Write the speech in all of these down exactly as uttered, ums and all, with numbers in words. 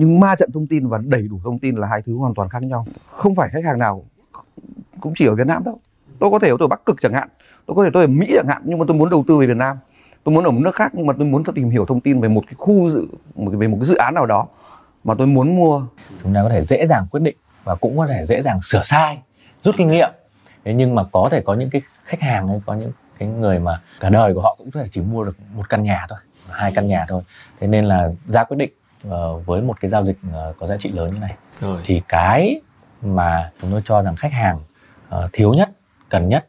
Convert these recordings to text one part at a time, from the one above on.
Nhưng ma trận thông tin và đầy đủ thông tin là hai thứ hoàn toàn khác nhau. Không phải khách hàng nào cũng chỉ ở Việt Nam đâu. Tôi có thể ở tôi Bắc Cực chẳng hạn, tôi có thể tôi ở Mỹ chẳng hạn, nhưng mà tôi muốn đầu tư về Việt Nam, tôi muốn ở một nước khác, nhưng mà tôi muốn tìm hiểu thông tin về một cái khu dự, về một cái dự án nào đó mà tôi muốn mua. Chúng ta có thể dễ dàng quyết định và cũng có thể dễ dàng sửa sai, rút kinh nghiệm. Thế nhưng mà có thể có những cái khách hàng ấy, có những cái người mà cả đời của họ cũng có thể chỉ mua được một căn nhà thôi, hai căn nhà thôi. Thế nên là ra quyết định với một cái giao dịch có giá trị lớn như này rồi. Thì cái mà chúng tôi cho rằng khách hàng thiếu nhất, cần nhất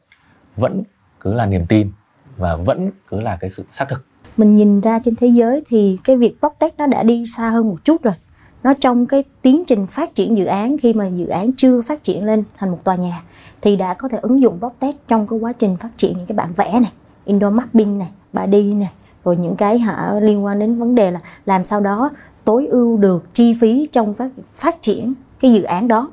vẫn cứ là niềm tin và vẫn cứ là cái sự xác thực. Mình nhìn ra trên thế giới thì cái việc PropTech nó đã đi xa hơn một chút rồi. Nó trong cái tiến trình phát triển dự án, khi mà dự án chưa phát triển lên thành một tòa nhà thì đã có thể ứng dụng PropTech trong cái quá trình phát triển những cái bản vẽ này, indoor mapping này, ba D này, rồi những cái hả liên quan đến vấn đề là làm sao đó tối ưu được chi phí trong phát, phát triển cái dự án đó.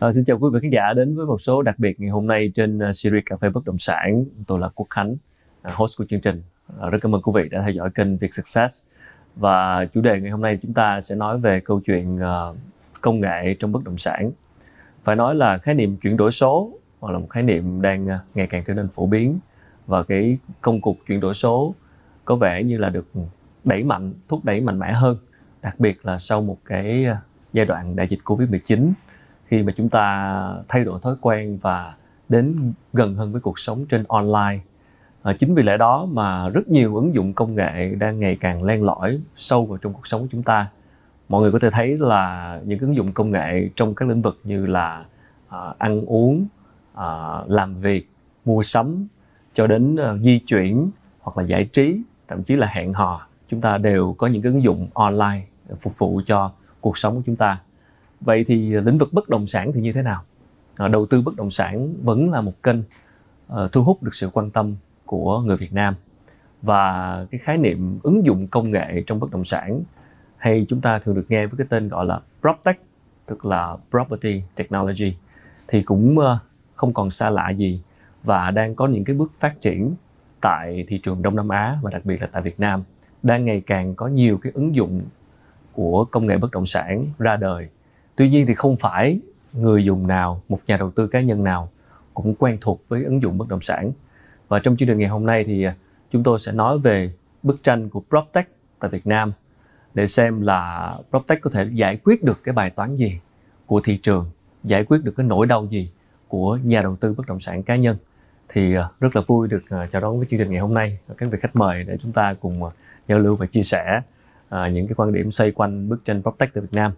À, xin chào quý vị khán giả đến với một số đặc biệt ngày hôm nay trên series Cà phê Bất Động Sản. Tôi là Quốc Khánh, host của chương trình. Rất cảm ơn quý vị đã theo dõi kênh Viet Success. Và chủ đề ngày hôm nay chúng ta sẽ nói về câu chuyện công nghệ trong bất động sản. Phải nói là khái niệm chuyển đổi số là một khái niệm đang ngày càng trở nên phổ biến. Và cái công cuộc chuyển đổi số có vẻ như là được đẩy mạnh, thúc đẩy mạnh mẽ hơn. Đặc biệt là sau một cái giai đoạn đại dịch covid mười chín, khi mà chúng ta thay đổi thói quen và đến gần hơn với cuộc sống trên online. À, chính vì lẽ đó mà rất nhiều ứng dụng công nghệ đang ngày càng len lỏi sâu vào trong cuộc sống của chúng ta. Mọi người có thể thấy là những ứng dụng công nghệ trong các lĩnh vực như là à, ăn uống, à, làm việc, mua sắm, cho đến à, di chuyển hoặc là giải trí, thậm chí là hẹn hò. Chúng ta đều có những ứng dụng online phục vụ cho cuộc sống của chúng ta. Vậy thì lĩnh vực bất động sản thì như thế nào? Đầu tư bất động sản vẫn là một kênh thu hút được sự quan tâm của người Việt Nam. Và cái khái niệm ứng dụng công nghệ trong bất động sản, hay chúng ta thường được nghe với cái tên gọi là PropTech, tức là Property Technology, thì cũng không còn xa lạ gì và đang có những cái bước phát triển tại thị trường Đông Nam Á và đặc biệt là tại Việt Nam. Đang ngày càng có nhiều cái ứng dụng của công nghệ bất động sản ra đời. Tuy nhiên thì không phải người dùng nào, một nhà đầu tư cá nhân nào cũng quen thuộc với ứng dụng bất động sản. Và trong chương trình ngày hôm nay thì chúng tôi sẽ nói về bức tranh của PropTech tại Việt Nam để xem là PropTech có thể giải quyết được cái bài toán gì của thị trường, giải quyết được cái nỗi đau gì của nhà đầu tư bất động sản cá nhân. Thì rất là vui được chào đón với chương trình ngày hôm nay các vị khách mời để chúng ta cùng giao lưu và chia sẻ những cái quan điểm xoay quanh bức tranh PropTech tại Việt Nam.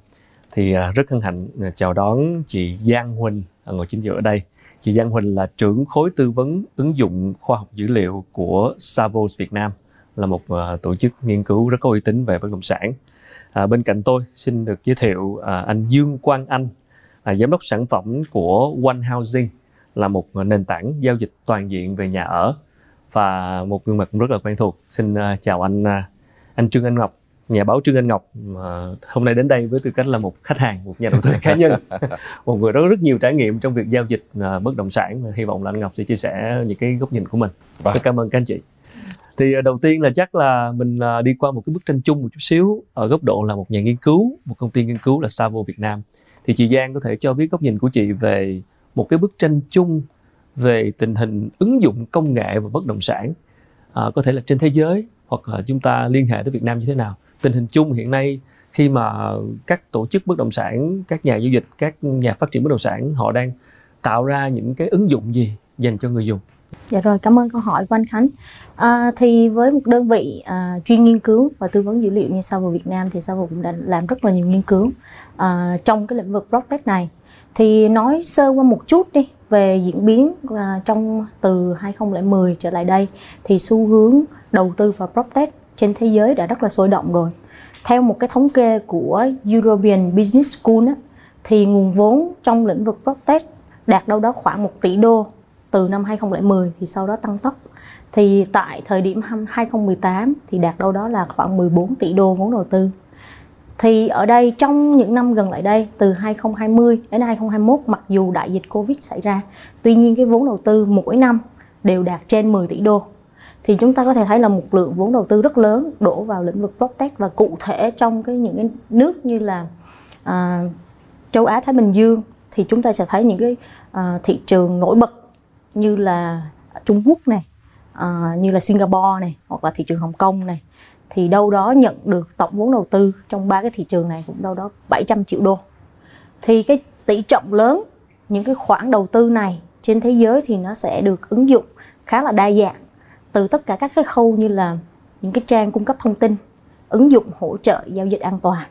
Thì rất hân hạnh chào đón chị Giang Huỳnh ngồi chính giữa ở đây. Chị Giang Huỳnh là trưởng khối tư vấn ứng dụng khoa học dữ liệu của Savills Việt Nam, là một tổ chức nghiên cứu rất có uy tín về bất động sản. À, bên cạnh tôi xin được giới thiệu anh Dương Quang Anh, là giám đốc sản phẩm của One Housing, là một nền tảng giao dịch toàn diện về nhà ở và một gương mặt rất là quen thuộc. Xin chào anh anh Trương Anh Ngọc, nhà báo Trương Anh Ngọc, hôm nay đến đây với tư cách là một khách hàng, một nhà đầu tư cá nhân, một người có rất nhiều trải nghiệm trong việc giao dịch bất động sản. Hy vọng là anh Ngọc sẽ chia sẻ những cái góc nhìn của mình. Vâng. Rất cảm ơn các anh chị. Thì đầu tiên là chắc là mình đi qua một cái bức tranh chung một chút xíu ở góc độ là một nhà nghiên cứu, một công ty nghiên cứu là Savills Việt Nam. Thì chị Giang có thể cho biết góc nhìn của chị về một cái bức tranh chung về tình hình ứng dụng công nghệ và bất động sản, à, có thể là trên thế giới hoặc là chúng ta liên hệ tới Việt Nam như thế nào. Tình hình chung hiện nay khi mà các tổ chức bất động sản, các nhà giao dịch, các nhà phát triển bất động sản họ đang tạo ra những cái ứng dụng gì dành cho người dùng? Dạ rồi, cảm ơn câu hỏi của anh Khánh. À, thì với một đơn vị à, chuyên nghiên cứu và tư vấn dữ liệu như Savills Việt Nam thì Savills cũng đã làm rất là nhiều nghiên cứu à, trong cái lĩnh vực PropTech này. Thì nói sơ qua một chút đi về diễn biến à, trong từ hai không một không trở lại đây thì xu hướng đầu tư vào PropTech trên thế giới đã rất là sôi động rồi. Theo một cái thống kê của European Business School á, thì nguồn vốn trong lĩnh vực PropTech đạt đâu đó khoảng một tỷ đô từ năm hai không không không thì sau đó tăng tốc. Thì tại thời điểm hai không một tám thì đạt đâu đó là khoảng mười bốn tỷ đô vốn đầu tư. Thì ở đây trong những năm gần lại đây, từ hai không hai không đến hai không hai mốt, mặc dù đại dịch Covid xảy ra, tuy nhiên cái vốn đầu tư mỗi năm đều đạt trên mười tỷ đô. Thì chúng ta có thể thấy là một lượng vốn đầu tư rất lớn đổ vào lĩnh vực PropTech, và cụ thể trong cái những cái nước như là à, châu Á Thái Bình Dương thì chúng ta sẽ thấy những cái à, thị trường nổi bật như là Trung Quốc này, à, như là Singapore này, hoặc là thị trường Hồng Kông này, thì đâu đó nhận được tổng vốn đầu tư trong ba cái thị trường này cũng đâu đó bảy trăm triệu đô. Thì cái tỷ trọng lớn những cái khoản đầu tư này trên thế giới thì nó sẽ được ứng dụng khá là đa dạng, từ tất cả các cái khâu như là những cái trang cung cấp thông tin, ứng dụng hỗ trợ giao dịch an toàn,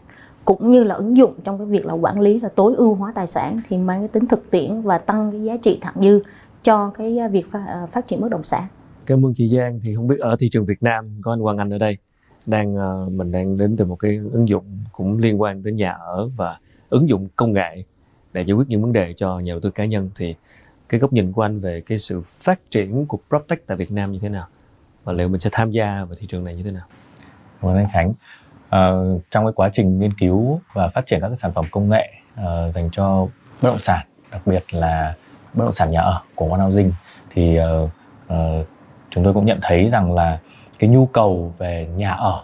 cũng như là ứng dụng trong cái việc là quản lý là tối ưu hóa tài sản, thì mang cái tính thực tiễn và tăng cái giá trị thặng dư cho cái việc phát triển bất động sản. Cảm ơn chị Giang. Thì không biết ở thị trường Việt Nam có anh Quang Anh ở đây, đang mình đang đến từ một cái ứng dụng cũng liên quan tới nhà ở và ứng dụng công nghệ để giải quyết những vấn đề cho nhà đầu tư cá nhân, thì cái góc nhìn của anh về cái sự phát triển của PropTech tại Việt Nam như thế nào, và liệu mình sẽ tham gia vào thị trường này như thế nào? Cảm ơn anh Khánh. À, trong cái quá trình nghiên cứu và phát triển các cái sản phẩm công nghệ à, dành cho bất động sản, đặc biệt là bất động sản nhà ở của One Housing, thì à, à, chúng tôi cũng nhận thấy rằng là cái nhu cầu về nhà ở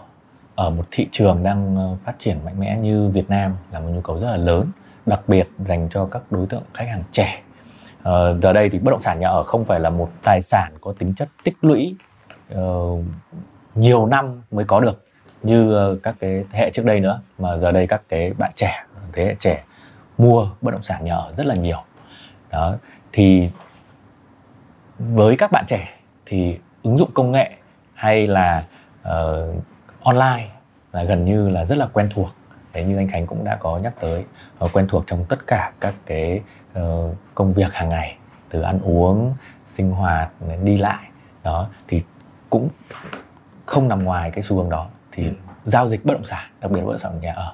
ở một thị trường đang phát triển mạnh mẽ như Việt Nam là một nhu cầu rất là lớn, đặc biệt dành cho các đối tượng khách hàng trẻ. À, giờ đây thì bất động sản nhà ở không phải là một tài sản có tính chất tích lũy uh, nhiều năm mới có được như uh, các cái thế hệ trước đây nữa, mà giờ đây các cái bạn trẻ, thế hệ trẻ mua bất động sản nhà ở rất là nhiều. Đó, thì với các bạn trẻ thì ứng dụng công nghệ hay là uh, online là gần như là rất là quen thuộc. Đấy, như anh Khánh cũng đã có nhắc tới, uh, quen thuộc trong tất cả các cái Uh, công việc hàng ngày, từ ăn uống, sinh hoạt, đi lại. Đó, thì cũng không nằm ngoài cái xu hướng đó. Thì ừ. giao dịch bất động sản, đặc biệt bất động sản nhà ở,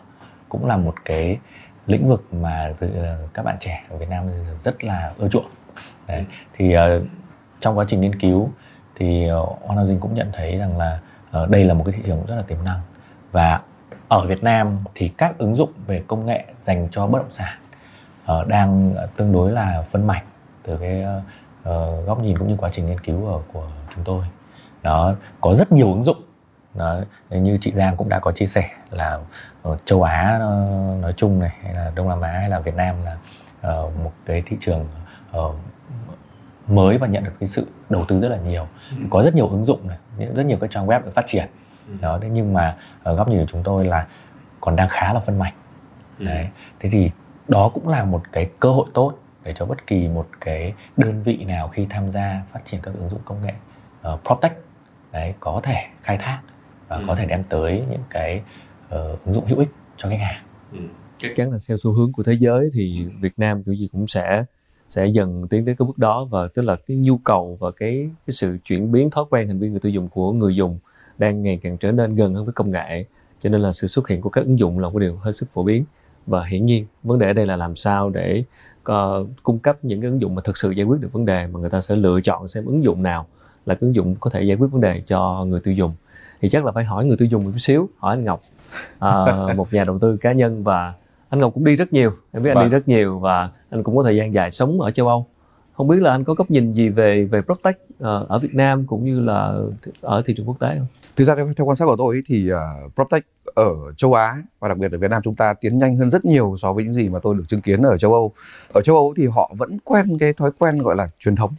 cũng là một cái lĩnh vực mà uh, các bạn trẻ ở Việt Nam rất là ưa chuộng. Đấy, ừ. thì uh, trong quá trình nghiên cứu thì uh, One Housing cũng nhận thấy rằng là uh, đây là một cái thị trường rất là tiềm năng. Và ở Việt Nam thì các ứng dụng về công nghệ dành cho bất động sản Ờ, đang tương đối là phân mảnh từ cái uh, góc nhìn cũng như quá trình nghiên cứu của, của chúng tôi. Đó, có rất nhiều ứng dụng. Đó, như chị Giang cũng đã có chia sẻ là ở châu Á uh, nói chung này, hay là Đông Nam Á, hay là Việt Nam là uh, một cái thị trường uh, mới và nhận được cái sự đầu tư rất là nhiều. Ừ. Có rất nhiều ứng dụng này, rất nhiều các trang web được phát triển. Ừ. Đó, nhưng mà ở góc nhìn của chúng tôi là còn đang khá là phân mảnh. Ừ. Đấy, thế thì đó cũng là một cái cơ hội tốt để cho bất kỳ một cái đơn vị nào khi tham gia phát triển các ứng dụng công nghệ uh, PropTech đấy, có thể khai thác và ừ. có thể đem tới những cái uh, ứng dụng hữu ích cho khách hàng. Ừ. Chắc chắn là theo xu hướng của thế giới thì Việt Nam kiểu gì cũng sẽ sẽ dần tiến tới cái bước đó, và tức là cái nhu cầu và cái, cái sự chuyển biến thói quen hành vi người tiêu dùng của người dùng đang ngày càng trở nên gần hơn với công nghệ, cho nên là sự xuất hiện của các ứng dụng là một điều hết sức phổ biến. Và hiển nhiên vấn đề ở đây là làm sao để uh, cung cấp những cái ứng dụng mà thực sự giải quyết được vấn đề, mà người ta sẽ lựa chọn xem ứng dụng nào là cái ứng dụng có thể giải quyết vấn đề cho người tiêu dùng. Thì chắc là phải hỏi người tiêu dùng một chút xíu, hỏi anh Ngọc, uh, một nhà đầu tư cá nhân, và anh Ngọc cũng đi rất nhiều, em biết anh vâng. đi rất nhiều, và anh cũng có thời gian dài sống ở châu Âu. Không biết là anh có góc nhìn gì về về PropTech uh, ở Việt Nam cũng như là ở thị trường quốc tế không? Thực ra theo, theo quan sát của tôi ấy, thì uh, PropTech ở châu Á và đặc biệt ở Việt Nam chúng ta tiến nhanh hơn rất nhiều so với những gì mà tôi được chứng kiến ở châu Âu. Ở châu Âu thì họ vẫn quen cái thói quen gọi là truyền thống,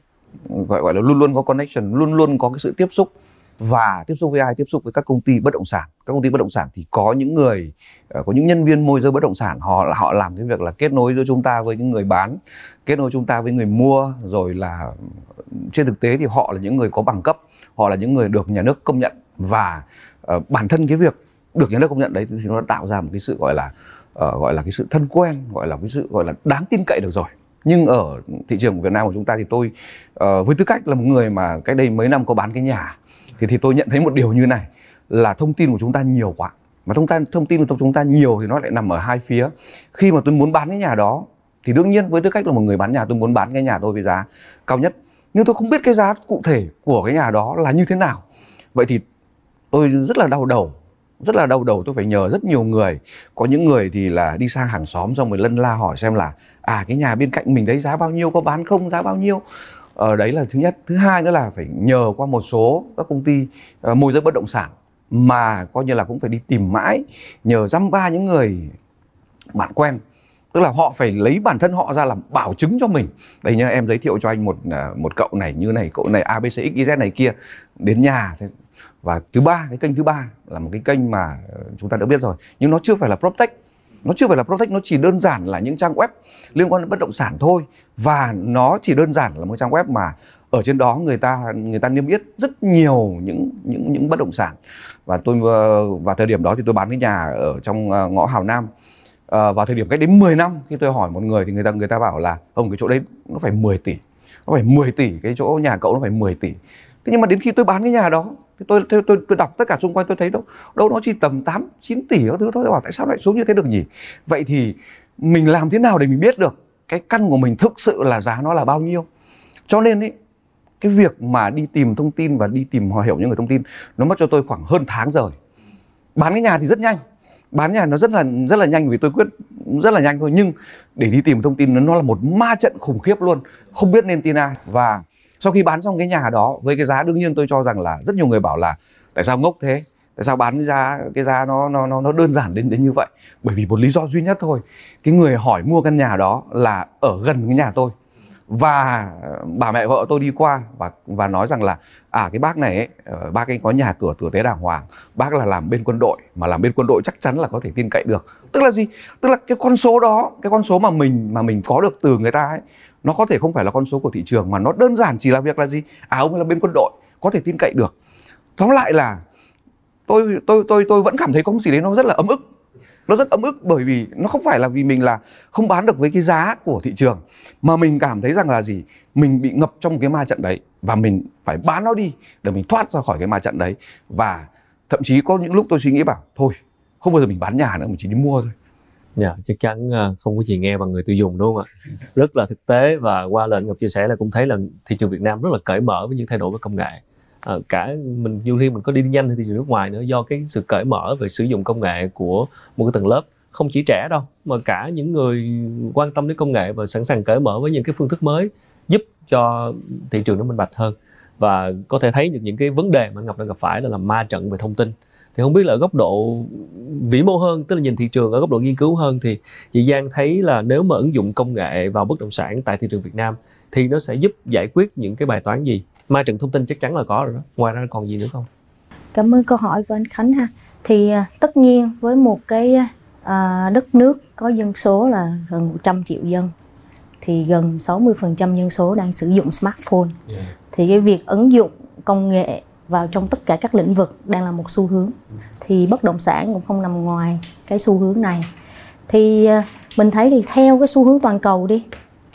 gọi gọi là luôn luôn có connection, luôn luôn có cái sự tiếp xúc, và tiếp xúc với ai? Tiếp xúc với các công ty bất động sản. Các công ty bất động sản thì có những người, có những nhân viên môi giới bất động sản, họ họ làm cái việc là kết nối giữa chúng ta với những người bán, kết nối chúng ta với người mua, rồi là trên thực tế thì họ là những người có bằng cấp, họ là những người được nhà nước công nhận, và uh, bản thân cái việc được nhà nước công nhận đấy thì nó tạo ra một cái sự gọi là uh, gọi là cái sự thân quen, gọi là cái sự gọi là đáng tin cậy được rồi. Nhưng ở thị trường của Việt Nam của chúng ta thì tôi uh, với tư cách là một người mà cách đây mấy năm có bán cái nhà thì thì tôi nhận thấy một điều như này là thông tin của chúng ta nhiều quá, mà thông tin thông tin của chúng ta nhiều thì nó lại nằm ở hai phía. Khi mà tôi muốn bán cái nhà đó thì đương nhiên với tư cách là một người bán nhà, tôi muốn bán cái nhà tôi với giá cao nhất, nhưng tôi không biết cái giá cụ thể của cái nhà đó là như thế nào. Vậy thì tôi rất là đau đầu, rất là đau đầu, tôi phải nhờ rất nhiều người. Có những người thì là đi sang hàng xóm xong rồi lân la hỏi xem là à cái nhà bên cạnh mình đấy giá bao nhiêu, có bán không, giá bao nhiêu. Ờ, đấy là thứ nhất. Thứ hai nữa là phải nhờ qua một số các công ty uh, môi giới bất động sản mà coi như là cũng phải đi tìm mãi, nhờ dăm ba những người bạn quen. Tức là họ phải lấy bản thân họ ra làm bảo chứng cho mình. Đây nhá, em giới thiệu cho anh một một cậu này như này, cậu này a bê xê ích i dét này kia đến nhà. Và thứ ba, cái kênh thứ ba là một cái kênh mà chúng ta đã biết rồi, nhưng nó chưa phải là PropTech. Nó chưa phải là PropTech, nó chỉ đơn giản là những trang web liên quan đến bất động sản thôi. Và nó chỉ đơn giản là một trang web mà ở trên đó người ta người ta niêm yết rất nhiều những những những bất động sản. Và tôi vào thời điểm đó thì tôi bán cái nhà ở trong ngõ Hào Nam. À, vào thời điểm cách đến mười năm, khi tôi hỏi một người thì người ta người ta bảo là ông cái chỗ đấy nó phải mười tỷ. Nó phải mười tỷ, cái chỗ nhà cậu nó phải mười tỷ. Thế nhưng mà đến khi tôi bán cái nhà đó thì tôi, tôi, tôi, tôi đọc tất cả xung quanh, tôi thấy đâu đâu nó chỉ tầm tám, chín tỷ các thứ thôi. Tôi bảo tại sao lại xuống như thế được nhỉ? Vậy thì mình làm thế nào để mình biết được cái căn của mình thực sự là giá nó là bao nhiêu? Cho nên ấy, cái việc mà đi tìm thông tin và đi tìm họ hiểu những người thông tin nó mất cho tôi khoảng hơn tháng rồi. Bán cái nhà thì rất nhanh, bán nhà nó rất là rất là nhanh vì tôi quyết rất là nhanh thôi, nhưng để đi tìm thông tin nó, nó là một ma trận khủng khiếp luôn, không biết nên tin ai. Và sau khi bán xong cái nhà đó với cái giá, đương nhiên tôi cho rằng là rất nhiều người bảo là tại sao ngốc thế, tại sao bán cái giá cái giá nó nó nó đơn giản đến đến như vậy, bởi vì một lý do duy nhất thôi, cái người hỏi mua căn nhà đó là ở gần cái nhà tôi và bà mẹ vợ tôi đi qua và và nói rằng là à cái bác này ấy, bác ấy có nhà cửa tử tế đàng hoàng, bác là làm bên quân đội, mà làm bên quân đội chắc chắn là có thể tin cậy được. Tức là gì? Tức là cái con số đó, cái con số mà mình mà mình có được từ người ta ấy, nó có thể không phải là con số của thị trường, mà nó đơn giản chỉ là việc là gì? À ông ấy là bên quân đội, có thể tin cậy được. Tóm lại là tôi tôi tôi tôi vẫn cảm thấy có một gì đấy nó rất là ấm ức. Nó rất ấm ức bởi vì nó không phải là vì mình là không bán được với cái giá của thị trường, mà mình cảm thấy rằng là gì? Mình bị ngập trong cái ma trận đấy và mình phải bán nó đi để mình thoát ra khỏi cái ma trận đấy. Và thậm chí có những lúc tôi suy nghĩ bảo thôi, không bao giờ mình bán nhà nữa, mình chỉ đi mua thôi. Dạ, yeah, chắc chắn không có gì nghe bằng người tiêu dùng đúng không ạ? Rất là thực tế, và qua lời anh Ngọc chia sẻ là cũng thấy là thị trường Việt Nam rất là cởi mở với những thay đổi về công nghệ. À, cả mình dù khi mình có đi nhanh thì thị trường nước ngoài nữa, do cái sự cởi mở về sử dụng công nghệ của một cái tầng lớp không chỉ trẻ đâu mà cả những người quan tâm đến công nghệ và sẵn sàng cởi mở với những cái phương thức mới, giúp cho thị trường nó minh bạch hơn. Và có thể thấy được những cái vấn đề mà anh Ngọc đang gặp phải là, là ma trận về thông tin. Thì không biết là ở góc độ vĩ mô hơn, tức là nhìn thị trường ở góc độ nghiên cứu hơn, thì chị Giang thấy là nếu mà ứng dụng công nghệ vào bất động sản tại thị trường Việt Nam thì nó sẽ giúp giải quyết những cái bài toán gì? Ma trận thông tin chắc chắn là có rồi đó, ngoài ra còn gì nữa không? Cảm ơn câu hỏi của anh Khánh ha. Thì tất nhiên với một cái à, đất nước có dân số là gần một trăm triệu dân thì gần sáu mươi phần trăm dân số đang sử dụng smartphone. Yeah. Thì cái việc ứng dụng công nghệ vào trong tất cả các lĩnh vực đang là một xu hướng. Thì bất động sản cũng không nằm ngoài cái xu hướng này. Thì mình thấy thì theo cái xu hướng toàn cầu đi,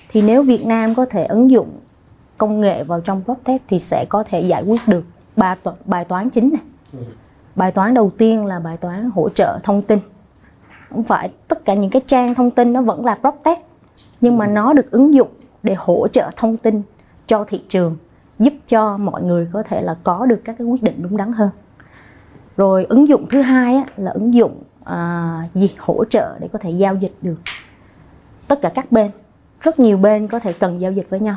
thì nếu Việt Nam có thể ứng dụng công nghệ vào trong PropTech thì sẽ có thể giải quyết được ba to- bài toán chính này. Bài toán đầu tiên là bài toán hỗ trợ thông tin. Không phải tất cả những cái trang thông tin nó vẫn là PropTech, nhưng mà nó được ứng dụng để hỗ trợ thông tin cho thị trường, giúp cho mọi người có thể là có được các cái quyết định đúng đắn hơn. Rồi ứng dụng thứ hai á, là ứng dụng à, gì hỗ trợ để có thể giao dịch được. Tất cả các bên, rất nhiều bên có thể cần giao dịch với nhau.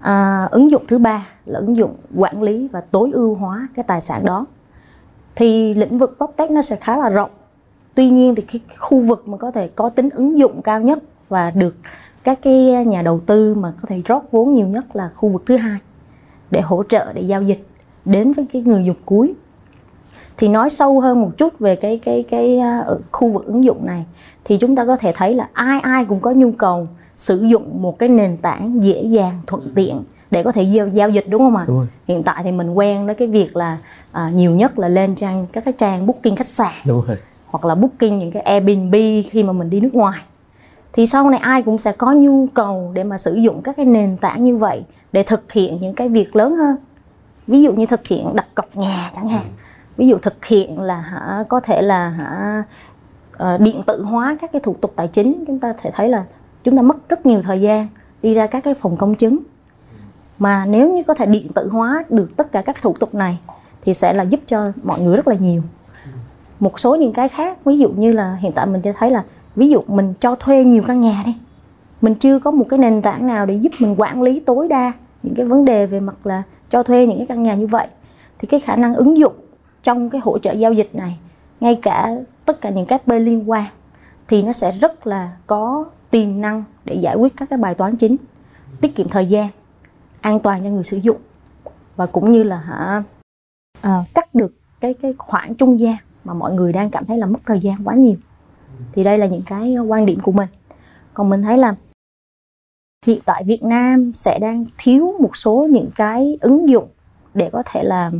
À, ứng dụng thứ ba là ứng dụng quản lý và tối ưu hóa cái tài sản đó. Thì lĩnh vực PropTech nó sẽ khá là rộng. Tuy nhiên thì cái khu vực mà có thể có tính ứng dụng cao nhất và được các cái nhà đầu tư mà có thể rót vốn nhiều nhất là khu vực thứ hai, để hỗ trợ, để giao dịch đến với cái người dùng cuối. Thì nói sâu hơn một chút về cái, cái, cái uh, khu vực ứng dụng này thì chúng ta có thể thấy là ai ai cũng có nhu cầu sử dụng một cái nền tảng dễ dàng, thuận tiện để có thể giao, giao dịch đúng không ạ? Đúng. Hiện tại thì mình quen với cái việc là à, nhiều nhất là lên trang các cái trang booking khách sạn. Đúng rồi. Hoặc là booking những cái Airbnb khi mà mình đi nước ngoài. Thì sau này ai cũng sẽ có nhu cầu để mà sử dụng các cái nền tảng như vậy để thực hiện những cái việc lớn hơn. Ví dụ như thực hiện đặt cọc nhà chẳng hạn. Ví dụ thực hiện là hả, có thể là hả, điện tử hóa các cái thủ tục tài chính. Chúng ta thể thấy là chúng ta mất rất nhiều thời gian đi ra các cái phòng công chứng. Mà nếu như có thể điện tử hóa được tất cả các thủ tục này thì sẽ là giúp cho mọi người rất là nhiều. Một số những cái khác, ví dụ như là hiện tại mình cho thấy là, ví dụ mình cho thuê nhiều căn nhà đi, mình chưa có một cái nền tảng nào để giúp mình quản lý tối đa những cái vấn đề về mặt là cho thuê những cái căn nhà như vậy. Thì cái khả năng ứng dụng trong cái hỗ trợ giao dịch này, ngay cả tất cả những các bên liên quan, thì nó sẽ rất là có tiềm năng để giải quyết các cái bài toán chính, tiết kiệm thời gian, an toàn cho người sử dụng, và cũng như là hả à, cắt được cái, cái khoảng trung gian mà mọi người đang cảm thấy là mất thời gian quá nhiều. Thì đây là những cái quan điểm của mình. Còn mình thấy là hiện tại Việt Nam sẽ đang thiếu một số những cái ứng dụng để có thể là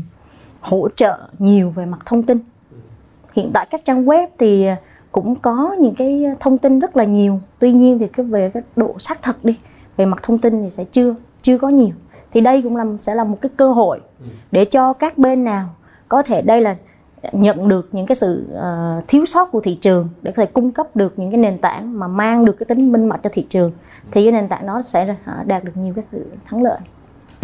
hỗ trợ nhiều về mặt thông tin. Hiện tại các trang web thì cũng có những cái thông tin rất là nhiều, tuy nhiên thì cái về cái độ xác thực đi, về mặt thông tin thì sẽ chưa chưa có nhiều. Thì đây cũng là, sẽ là một cái cơ hội để cho các bên nào có thể đây là nhận được những cái sự uh, thiếu sót của thị trường, để có thể cung cấp được những cái nền tảng mà mang được cái tính minh bạch cho thị trường, thì cái nền tảng đó sẽ đạt được nhiều cái sự thắng lợi.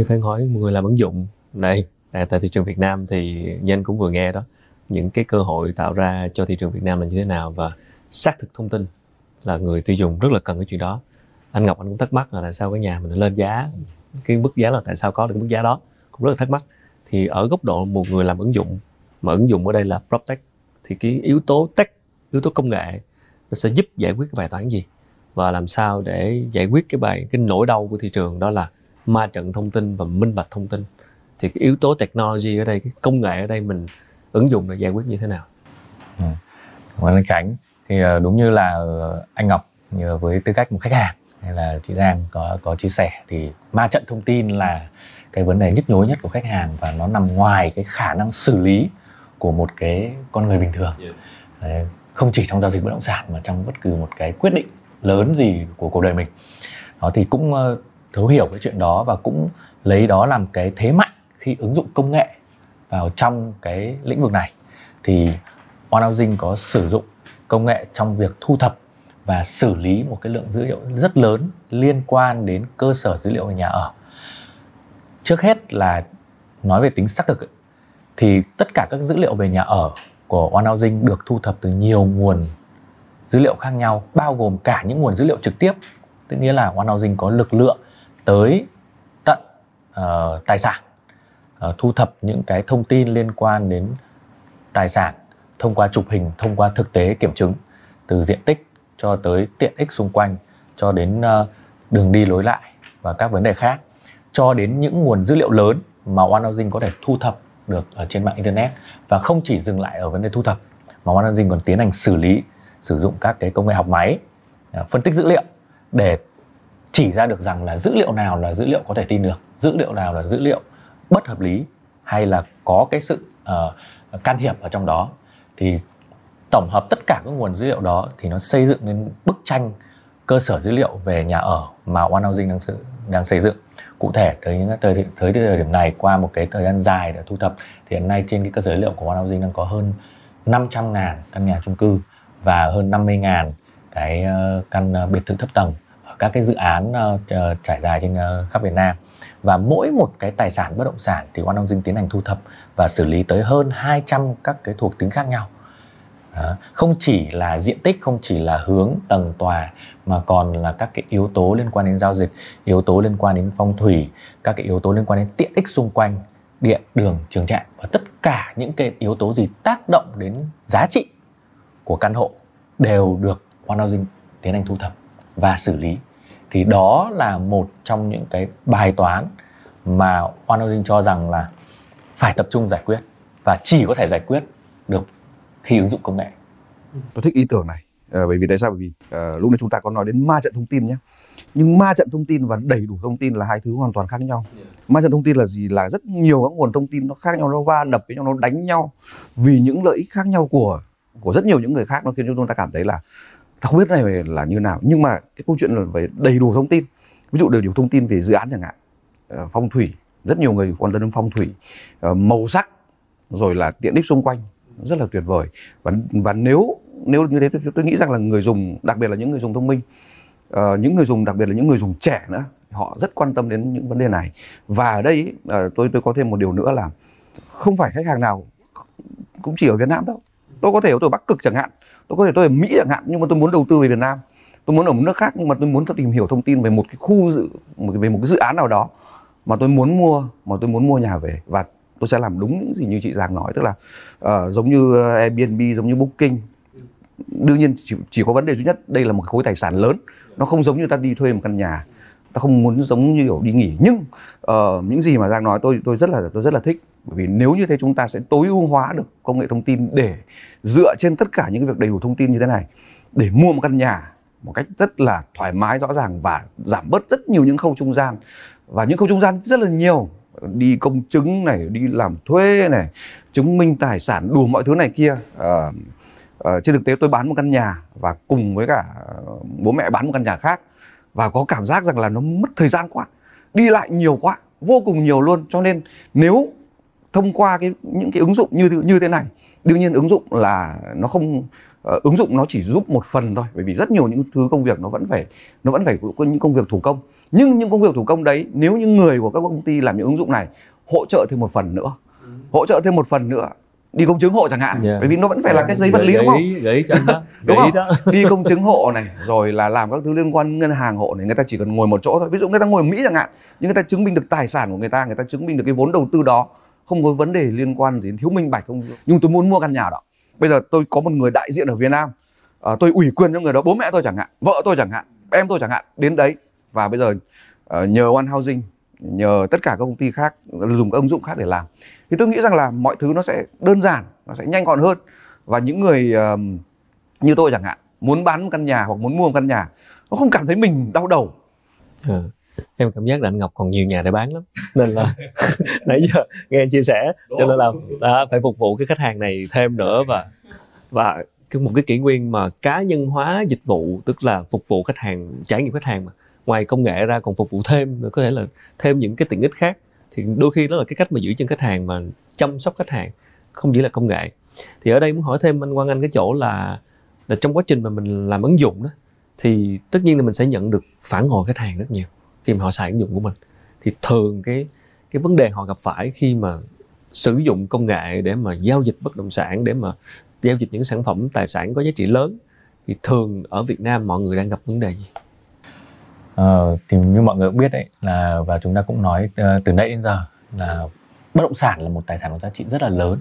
Phải hỏi mọi người làm ứng dụng này à, tại thị trường Việt Nam thì như anh cũng vừa nghe đó, những cái cơ hội tạo ra cho thị trường Việt Nam là như thế nào, và xác thực thông tin là người tiêu dùng rất là cần cái chuyện đó. Anh Ngọc, anh cũng thắc mắc là tại sao cái nhà mình lên giá, cái mức giá là tại sao có được mức giá đó, cũng rất là thắc mắc. Thì ở góc độ một người làm ứng dụng, mà ứng dụng ở đây là PropTech, thì cái yếu tố tech, yếu tố công nghệ nó sẽ giúp giải quyết cái bài toán gì, và làm sao để giải quyết cái bài cái nỗi đau của thị trường, đó là ma trận thông tin và minh bạch thông tin. Thì cái yếu tố technology ở đây, cái công nghệ ở đây mình ứng dụng để giải quyết như thế nào? Ừ. Cảm ơn Khánh. Thì đúng như là anh Ngọc, như với tư cách một khách hàng hay là chị Giang có có chia sẻ, thì ma trận thông tin là cái vấn đề nhức nhối nhất của khách hàng, và nó nằm ngoài cái khả năng xử lý của một cái con người bình thường. Đấy, không chỉ trong giao dịch bất động sản mà trong bất cứ một cái quyết định lớn gì của cuộc đời mình. Đó, thì cũng thấu hiểu cái chuyện đó và cũng lấy đó làm cái thế mạnh khi ứng dụng công nghệ vào trong cái lĩnh vực này. Thì One Housing có sử dụng công nghệ trong việc thu thập và xử lý một cái lượng dữ liệu rất lớn liên quan đến cơ sở dữ liệu nhà ở. Trước hết là nói về tính xác thực ấy, thì tất cả các dữ liệu về nhà ở của One Housing được thu thập từ nhiều nguồn dữ liệu khác nhau, bao gồm cả những nguồn dữ liệu trực tiếp, tức nghĩa là One Housing có lực lượng tới tận uh, tài sản, uh, thu thập những cái thông tin liên quan đến tài sản thông qua chụp hình, thông qua thực tế kiểm chứng, từ diện tích cho tới tiện ích xung quanh, cho đến uh, đường đi lối lại và các vấn đề khác, cho đến những nguồn dữ liệu lớn mà One Housing có thể thu thập được ở trên mạng internet. Và không chỉ dừng lại ở vấn đề thu thập, mà One Housing còn tiến hành xử lý, sử dụng các cái công nghệ học máy phân tích dữ liệu để chỉ ra được rằng là dữ liệu nào là dữ liệu có thể tin được, dữ liệu nào là dữ liệu bất hợp lý, hay là có cái sự uh, can thiệp ở trong đó. Thì tổng hợp tất cả các nguồn dữ liệu đó thì nó xây dựng nên bức tranh cơ sở dữ liệu về nhà ở mà One Housing đang, sự, đang xây dựng. Cụ thể tới, tới, tới thời điểm này, qua một cái thời gian dài để thu thập, thì hiện nay trên cái cơ sở dữ liệu của One Housing đang có hơn năm trăm nghìn căn nhà chung cư và hơn năm mươi nghìn cái căn biệt thự thấp tầng ở các cái dự án trải dài trên khắp Việt Nam. Và mỗi một cái tài sản bất động sản thì One Housing tiến hành thu thập và xử lý tới hơn hai trăm các cái thuộc tính khác nhau. Đó. Không chỉ là diện tích, không chỉ là hướng, tầng, tòa, mà còn là các cái yếu tố liên quan đến giao dịch, yếu tố liên quan đến phong thủy, các cái yếu tố liên quan đến tiện ích xung quanh, điện, đường, trường trạm, và tất cả những cái yếu tố gì tác động đến giá trị của căn hộ đều được One Housing tiến hành thu thập và xử lý. Thì đó là một trong những cái bài toán mà One Housing cho rằng là phải tập trung giải quyết, và chỉ có thể giải quyết được khi ứng dụng công nghệ. Tôi thích ý tưởng này, à, bởi vì tại sao? Bởi vì à, lúc nãy chúng ta có nói đến ma trận thông tin nhé. Nhưng ma trận thông tin và đầy đủ thông tin là hai thứ hoàn toàn khác nhau. Ma trận thông tin là gì? Là rất nhiều các nguồn thông tin nó khác nhau, nó va đập với nhau, nó đánh nhau vì những lợi ích khác nhau của của rất nhiều những người khác. Nó khiến chúng ta cảm thấy là không biết này là như nào. Nhưng mà cái câu chuyện là về đầy đủ thông tin, ví dụ đầy đủ thông tin về dự án chẳng hạn, à, phong thủy, rất nhiều người quan tâm đến phong thủy, à, màu sắc, rồi là tiện ích xung quanh, rất là tuyệt vời. Và, và nếu, nếu như thế thì tôi nghĩ rằng là người dùng, đặc biệt là những người dùng thông minh, uh, những người dùng, đặc biệt là những người dùng trẻ nữa, họ rất quan tâm đến những vấn đề này. Và ở đây uh, tôi tôi có thêm một điều nữa là không phải khách hàng nào cũng chỉ ở Việt Nam đâu. Tôi có thể ở tôi Bắc Cực chẳng hạn, tôi có thể tôi ở Mỹ chẳng hạn, nhưng mà tôi muốn đầu tư về Việt Nam, tôi muốn ở một nước khác, nhưng mà tôi muốn tìm hiểu thông tin về một cái khu dự, về một cái dự án nào đó mà tôi muốn mua, mà tôi muốn mua nhà về, và tôi sẽ làm đúng những gì như chị Giang nói, tức là uh, giống như Airbnb, giống như Booking. Đương nhiên chỉ, chỉ có vấn đề duy nhất đây là một khối tài sản lớn, nó không giống như ta đi thuê một căn nhà, ta không muốn giống như kiểu đi nghỉ. Nhưng uh, những gì mà Giang nói tôi tôi rất là tôi rất là thích, bởi vì nếu như thế chúng ta sẽ tối ưu hóa được công nghệ thông tin để dựa trên tất cả những việc đầy đủ thông tin như thế này để mua một căn nhà một cách rất là thoải mái, rõ ràng và giảm bớt rất nhiều những khâu trung gian, và những khâu trung gian rất là nhiều, đi công chứng này, đi làm thuê này, chứng minh tài sản, đủ mọi thứ này kia. Uh, uh, trên thực tế tôi bán một căn nhà và cùng với cả bố mẹ bán một căn nhà khác, và có cảm giác rằng là nó mất thời gian quá, đi lại nhiều quá, vô cùng nhiều luôn. Cho nên nếu thông qua cái, những cái ứng dụng như, như thế này, đương nhiên ứng dụng là nó không uh, ứng dụng nó chỉ giúp một phần thôi, bởi vì rất nhiều những thứ công việc nó vẫn phải nó vẫn phải có những công việc thủ công. Nhưng những công việc thủ công đấy, nếu những người của các công ty làm những ứng dụng này hỗ trợ thêm một phần nữa, hỗ trợ thêm một phần nữa, đi công chứng hộ chẳng hạn, yeah. bởi vì nó vẫn phải yeah. là cái giấy vật lý, đúng không? Gãy chân đó, đúng không? Đó. Đi công chứng hộ này, rồi là làm các thứ liên quan ngân hàng hộ này, người ta chỉ cần ngồi một chỗ thôi. Ví dụ người ta ngồi ở Mỹ chẳng hạn, nhưng người ta chứng minh được tài sản của người ta, người ta chứng minh được cái vốn đầu tư đó, không có vấn đề liên quan gì đến thiếu minh bạch không. Nhưng tôi muốn mua căn nhà đó. Bây giờ tôi có một người đại diện ở Việt Nam, à, tôi ủy quyền cho người đó, bố mẹ tôi chẳng hạn, vợ tôi chẳng hạn, em tôi chẳng hạn, đến đấy. Và bây giờ uh, nhờ One Housing, nhờ tất cả các công ty khác dùng các ứng dụng khác để làm, thì tôi nghĩ rằng là mọi thứ nó sẽ đơn giản, nó sẽ nhanh gọn hơn. Và những người uh, như tôi chẳng hạn, muốn bán một căn nhà hoặc muốn mua một căn nhà, nó không cảm thấy mình đau đầu. Ừ. Em cảm giác là anh Ngọc còn nhiều nhà để bán lắm, nên là nãy giờ nghe anh chia sẻ cho nên là đã phải phục vụ cái khách hàng này thêm nữa. Và và một cái kỷ nguyên mà cá nhân hóa dịch vụ, tức là phục vụ khách hàng, trải nghiệm khách hàng mà ngoài công nghệ ra còn phục vụ thêm, có thể là thêm những cái tiện ích khác, thì đôi khi đó là cái cách mà giữ chân khách hàng, mà chăm sóc khách hàng không chỉ là công nghệ. Thì ở đây muốn hỏi thêm anh Quang Anh cái chỗ là, là trong quá trình mà mình làm ứng dụng đó, thì tất nhiên là mình sẽ nhận được phản hồi khách hàng rất nhiều khi mà họ xài ứng dụng của mình. Thì thường cái, cái vấn đề họ gặp phải khi mà sử dụng công nghệ để mà giao dịch bất động sản, để mà giao dịch những sản phẩm tài sản có giá trị lớn, thì thường ở Việt Nam mọi người đang gặp vấn đề gì? Ờ, thì như mọi người cũng biết ấy, là và chúng ta cũng nói uh, từ nãy đến giờ là bất động sản là một tài sản có giá trị rất là lớn,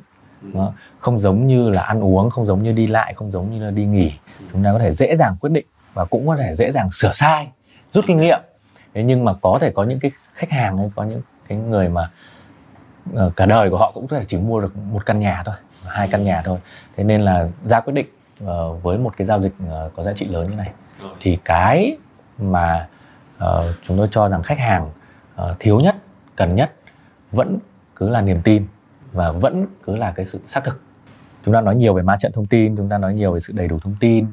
đó. Không giống như là ăn uống, không giống như đi lại, không giống như là đi nghỉ. Chúng ta có thể dễ dàng quyết định và cũng có thể dễ dàng sửa sai, rút kinh nghiệm. Thế nhưng mà có thể có những cái khách hàng ấy, có những cái người mà uh, cả đời của họ cũng chỉ mua được một căn nhà thôi, hai căn nhà thôi. Thế nên là ra quyết định uh, với một cái giao dịch uh, có giá trị lớn như này, thì cái mà Uh, chúng tôi cho rằng khách hàng uh, thiếu nhất, cần nhất vẫn cứ là niềm tin và vẫn cứ là cái sự xác thực. Chúng ta nói nhiều về ma trận thông tin, chúng ta nói nhiều về sự đầy đủ thông tin,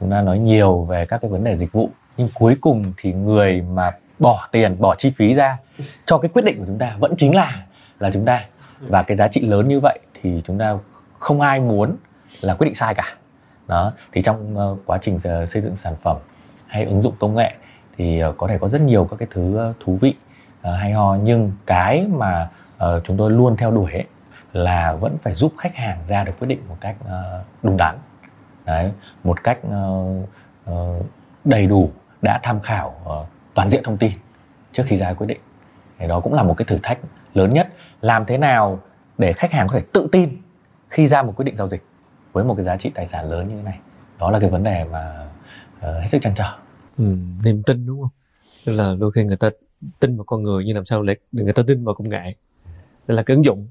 chúng ta nói nhiều về các cái vấn đề dịch vụ, nhưng cuối cùng thì người mà bỏ tiền, bỏ chi phí ra cho cái quyết định của chúng ta vẫn chính là là chúng ta. Và cái giá trị lớn như vậy thì chúng ta không ai muốn là quyết định sai cả. Đó, thì trong uh, quá trình uh, xây dựng sản phẩm hay ứng dụng công nghệ thì có thể có rất nhiều các cái thứ thú vị hay ho, nhưng cái mà chúng tôi luôn theo đuổi ấy là vẫn phải giúp khách hàng ra được quyết định một cách đúng đắn. Đấy, một cách đầy đủ, đã tham khảo toàn diện thông tin trước khi ra quyết định. Thì đó cũng là một cái thử thách lớn nhất, làm thế nào để khách hàng có thể tự tin khi ra một quyết định giao dịch với một cái giá trị tài sản lớn như thế này. Đó là cái vấn đề mà hết sức trăn trở. Ừ, niềm tin, đúng không? Tức là đôi khi người ta tin vào con người, nhưng làm sao để người ta tin vào công nghệ? Đây là cái ứng dụng.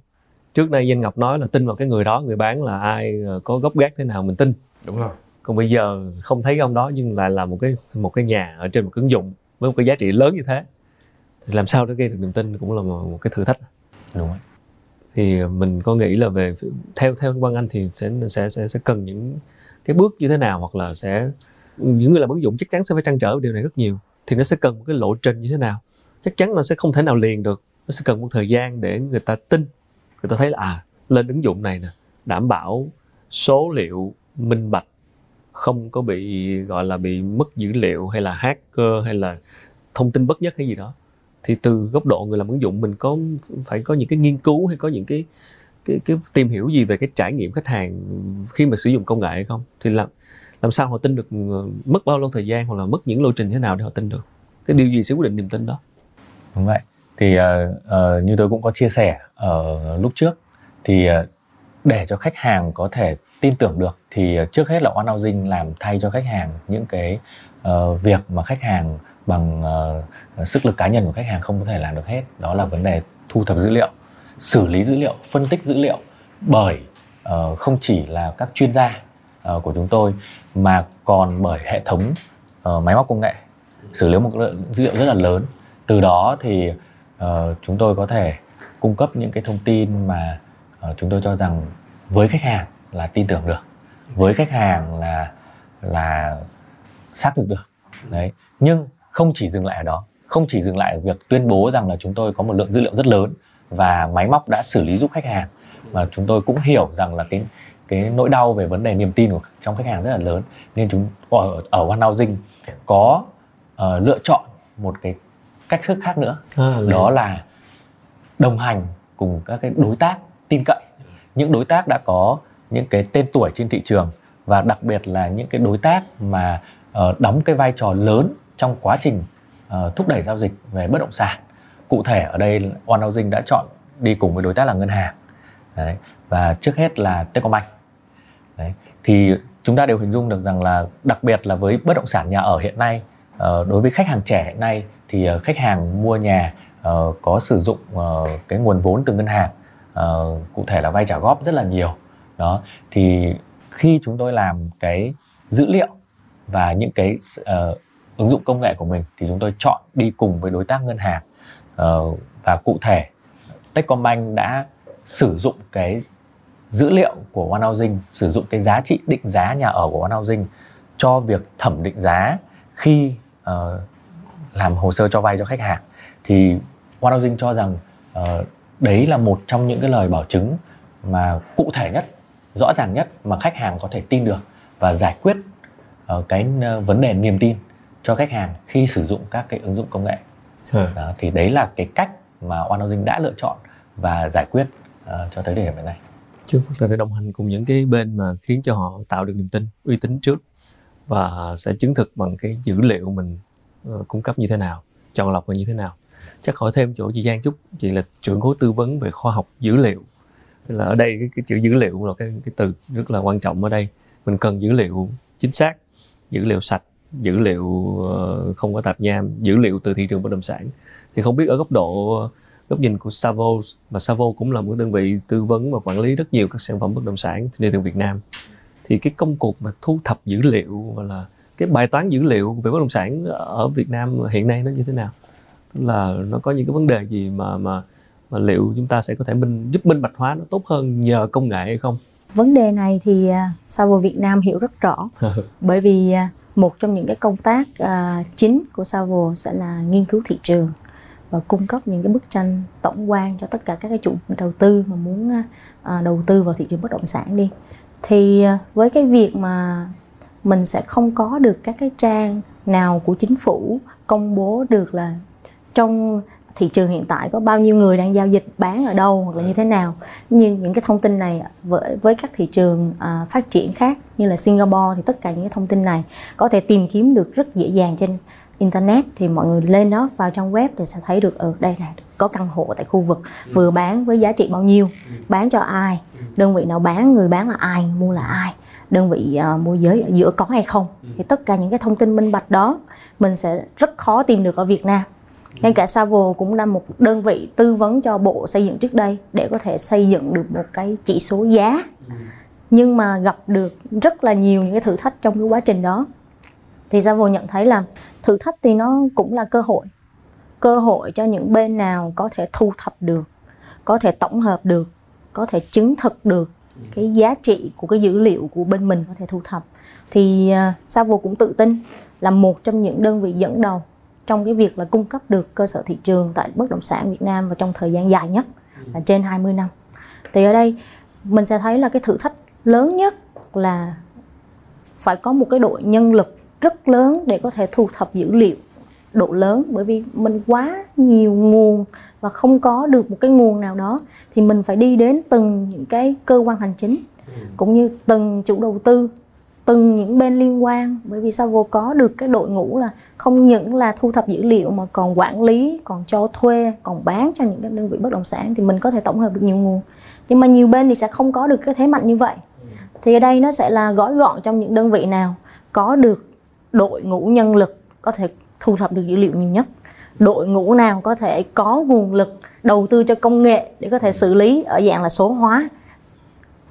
Trước đây Danh Ngọc nói là tin vào cái người đó, người bán là ai, có gốc gác thế nào mình tin. Đúng rồi. Còn bây giờ không thấy ông đó, nhưng lại là một cái một cái nhà ở trên một cái ứng dụng với một cái giá trị lớn như thế. Thì làm sao để gây được niềm tin cũng là một, một cái thử thách. Đúng rồi. Thì mình có nghĩ là về theo theo Quang Anh thì sẽ sẽ sẽ sẽ cần những cái bước như thế nào, hoặc là sẽ những người làm ứng dụng chắc chắn sẽ phải trăn trở về điều này rất nhiều, thì nó sẽ cần một cái lộ trình như thế nào? Chắc chắn nó sẽ không thể nào liền được, nó sẽ cần một thời gian để người ta tin, người ta thấy là à, lên ứng dụng này nè, đảm bảo số liệu minh bạch, không có bị gọi là bị mất dữ liệu hay là hacker hay là thông tin bất nhất hay gì đó. Thì từ góc độ người làm ứng dụng, mình có phải có những cái nghiên cứu hay có những cái cái, cái tìm hiểu gì về cái trải nghiệm khách hàng khi mà sử dụng công nghệ hay không? Thì làm làm sao họ tin được, mất bao lâu thời gian hoặc là mất những lộ trình thế nào để họ tin được? Cái điều gì sẽ quyết định niềm tin đó? Đúng vậy. Thì uh, uh, như tôi cũng có chia sẻ ở uh, lúc trước, thì uh, để cho khách hàng có thể tin tưởng được thì uh, trước hết là One Housing làm thay cho khách hàng những cái uh, việc mà khách hàng bằng uh, sức lực cá nhân của khách hàng không có thể làm được hết. Đó là vấn đề thu thập dữ liệu, xử lý dữ liệu, phân tích dữ liệu bởi uh, không chỉ là các chuyên gia uh, của chúng tôi mà còn bởi hệ thống uh, máy móc công nghệ xử lý một lượng dữ liệu rất là lớn. Từ đó thì uh, chúng tôi có thể cung cấp những cái thông tin mà uh, chúng tôi cho rằng với khách hàng là tin tưởng được, với khách hàng là là xác thực được. Đấy. Nhưng không chỉ dừng lại ở đó, không chỉ dừng lại ở việc tuyên bố rằng là chúng tôi có một lượng dữ liệu rất lớn và máy móc đã xử lý giúp khách hàng, mà chúng tôi cũng hiểu rằng là cái cái nỗi đau về vấn đề niềm tin của trong khách hàng rất là lớn, nên chúng ở ở One Housing có uh, lựa chọn một cái cách thức khác nữa, à, đó là đồng hành cùng các cái đối tác tin cậy, những đối tác đã có những cái tên tuổi trên thị trường, và đặc biệt là những cái đối tác mà uh, đóng cái vai trò lớn trong quá trình uh, thúc đẩy giao dịch về bất động sản. Cụ thể ở đây One Housing đã chọn đi cùng với đối tác là ngân hàng. Đấy. Và trước hết là Techcombank. Đấy. Thì chúng ta đều hình dung được rằng là đặc biệt là với bất động sản nhà ở hiện nay, uh, đối với khách hàng trẻ hiện nay thì uh, khách hàng mua nhà uh, có sử dụng uh, cái nguồn vốn từ ngân hàng, uh, cụ thể là vay trả góp rất là nhiều. Đó. Thì khi chúng tôi làm cái dữ liệu và những cái uh, ứng dụng công nghệ của mình thì chúng tôi chọn đi cùng với đối tác ngân hàng. Uh, và cụ thể Techcombank đã sử dụng cái dữ liệu của One Housing, sử dụng cái giá trị định giá nhà ở của One Housing cho việc thẩm định giá khi uh, làm hồ sơ cho vay cho khách hàng. Thì One Housing cho rằng uh, đấy là một trong những cái lời bảo chứng mà cụ thể nhất, rõ ràng nhất mà khách hàng có thể tin được và giải quyết uh, cái uh, vấn đề niềm tin cho khách hàng khi sử dụng các cái ứng dụng công nghệ. Ừ. Đó, thì đấy là cái cách mà One Housing đã lựa chọn và giải quyết uh, cho tới điểm này. Chứ chúng ta đồng hành cùng những cái bên mà khiến cho họ tạo được niềm tin, uy tín trước, và sẽ chứng thực bằng cái dữ liệu mình uh, cung cấp như thế nào, chọn lọc như thế nào. Chắc hỏi thêm chỗ chị Giang chút, chị là trưởng khối tư vấn về khoa học dữ liệu. Tức là ở đây cái, cái chữ dữ liệu là cái, cái từ rất là quan trọng ở đây. Mình cần dữ liệu chính xác, dữ liệu sạch, dữ liệu không có tạp nham, dữ liệu từ thị trường bất động sản. Thì không biết ở góc độ, góc nhìn của Savills, mà Savills cũng là một đơn vị tư vấn và quản lý rất nhiều các sản phẩm bất động sản trên thị trường Việt Nam, thì cái công cuộc mà thu thập dữ liệu và là cái bài toán dữ liệu về bất động sản ở Việt Nam hiện nay nó như thế nào? Tức là nó có những cái vấn đề gì mà mà, mà liệu chúng ta sẽ có thể minh, giúp minh bạch hóa nó tốt hơn nhờ công nghệ hay không? Vấn đề này thì Savills Việt Nam hiểu rất rõ, bởi vì một trong những cái công tác uh, chính của Savills sẽ là nghiên cứu thị trường và cung cấp những cái bức tranh tổng quan cho tất cả các cái chủ đầu tư mà muốn uh, đầu tư vào thị trường bất động sản đi. Thì uh, với cái việc mà mình sẽ không có được các cái trang nào của chính phủ công bố được là trong thị trường hiện tại có bao nhiêu người đang giao dịch, bán ở đâu hoặc là như thế nào. Nhưng những cái thông tin này với, với các thị trường à, phát triển khác như là Singapore thì tất cả những cái thông tin này có thể tìm kiếm được rất dễ dàng trên Internet. Thì mọi người lên đó vào trong web thì sẽ thấy được ở đây là có căn hộ tại khu vực vừa bán với giá trị bao nhiêu, bán cho ai, đơn vị nào bán, người bán là ai, mua là ai, đơn vị uh, môi giới ở giữa có hay không. Thì tất cả những cái thông tin minh bạch đó mình sẽ rất khó tìm được ở Việt Nam. Ngay cả Savills cũng là một đơn vị tư vấn cho Bộ Xây dựng trước đây để có thể xây dựng được một cái chỉ số giá, nhưng mà gặp được rất là nhiều những cái thử thách trong cái quá trình đó. Thì Savills nhận thấy là thử thách thì nó cũng là cơ hội, cơ hội cho những bên nào có thể thu thập được, có thể tổng hợp được, có thể chứng thực được cái giá trị của cái dữ liệu của bên mình có thể thu thập. Thì Savills cũng tự tin là một trong những đơn vị dẫn đầu trong cái việc là cung cấp được cơ sở thị trường tại bất động sản Việt Nam và trong thời gian dài nhất là trên hai mươi năm. Thì ở đây mình sẽ thấy là cái thử thách lớn nhất là phải có một cái đội nhân lực rất lớn để có thể thu thập dữ liệu độ lớn, bởi vì mình quá nhiều nguồn và không có được một cái nguồn nào đó thì mình phải đi đến từng những cái cơ quan hành chính cũng như từng chủ đầu tư, từng những bên liên quan, bởi vì Savills có được cái đội ngũ là không những là thu thập dữ liệu mà còn quản lý, còn cho thuê, còn bán cho những cái đơn vị bất động sản, thì mình có thể tổng hợp được nhiều nguồn. Nhưng mà nhiều bên thì sẽ không có được cái thế mạnh như vậy. Thì ở đây nó sẽ là gói gọn trong những đơn vị nào có được đội ngũ nhân lực có thể thu thập được dữ liệu nhiều nhất, đội ngũ nào có thể có nguồn lực đầu tư cho công nghệ để có thể xử lý ở dạng là số hóa,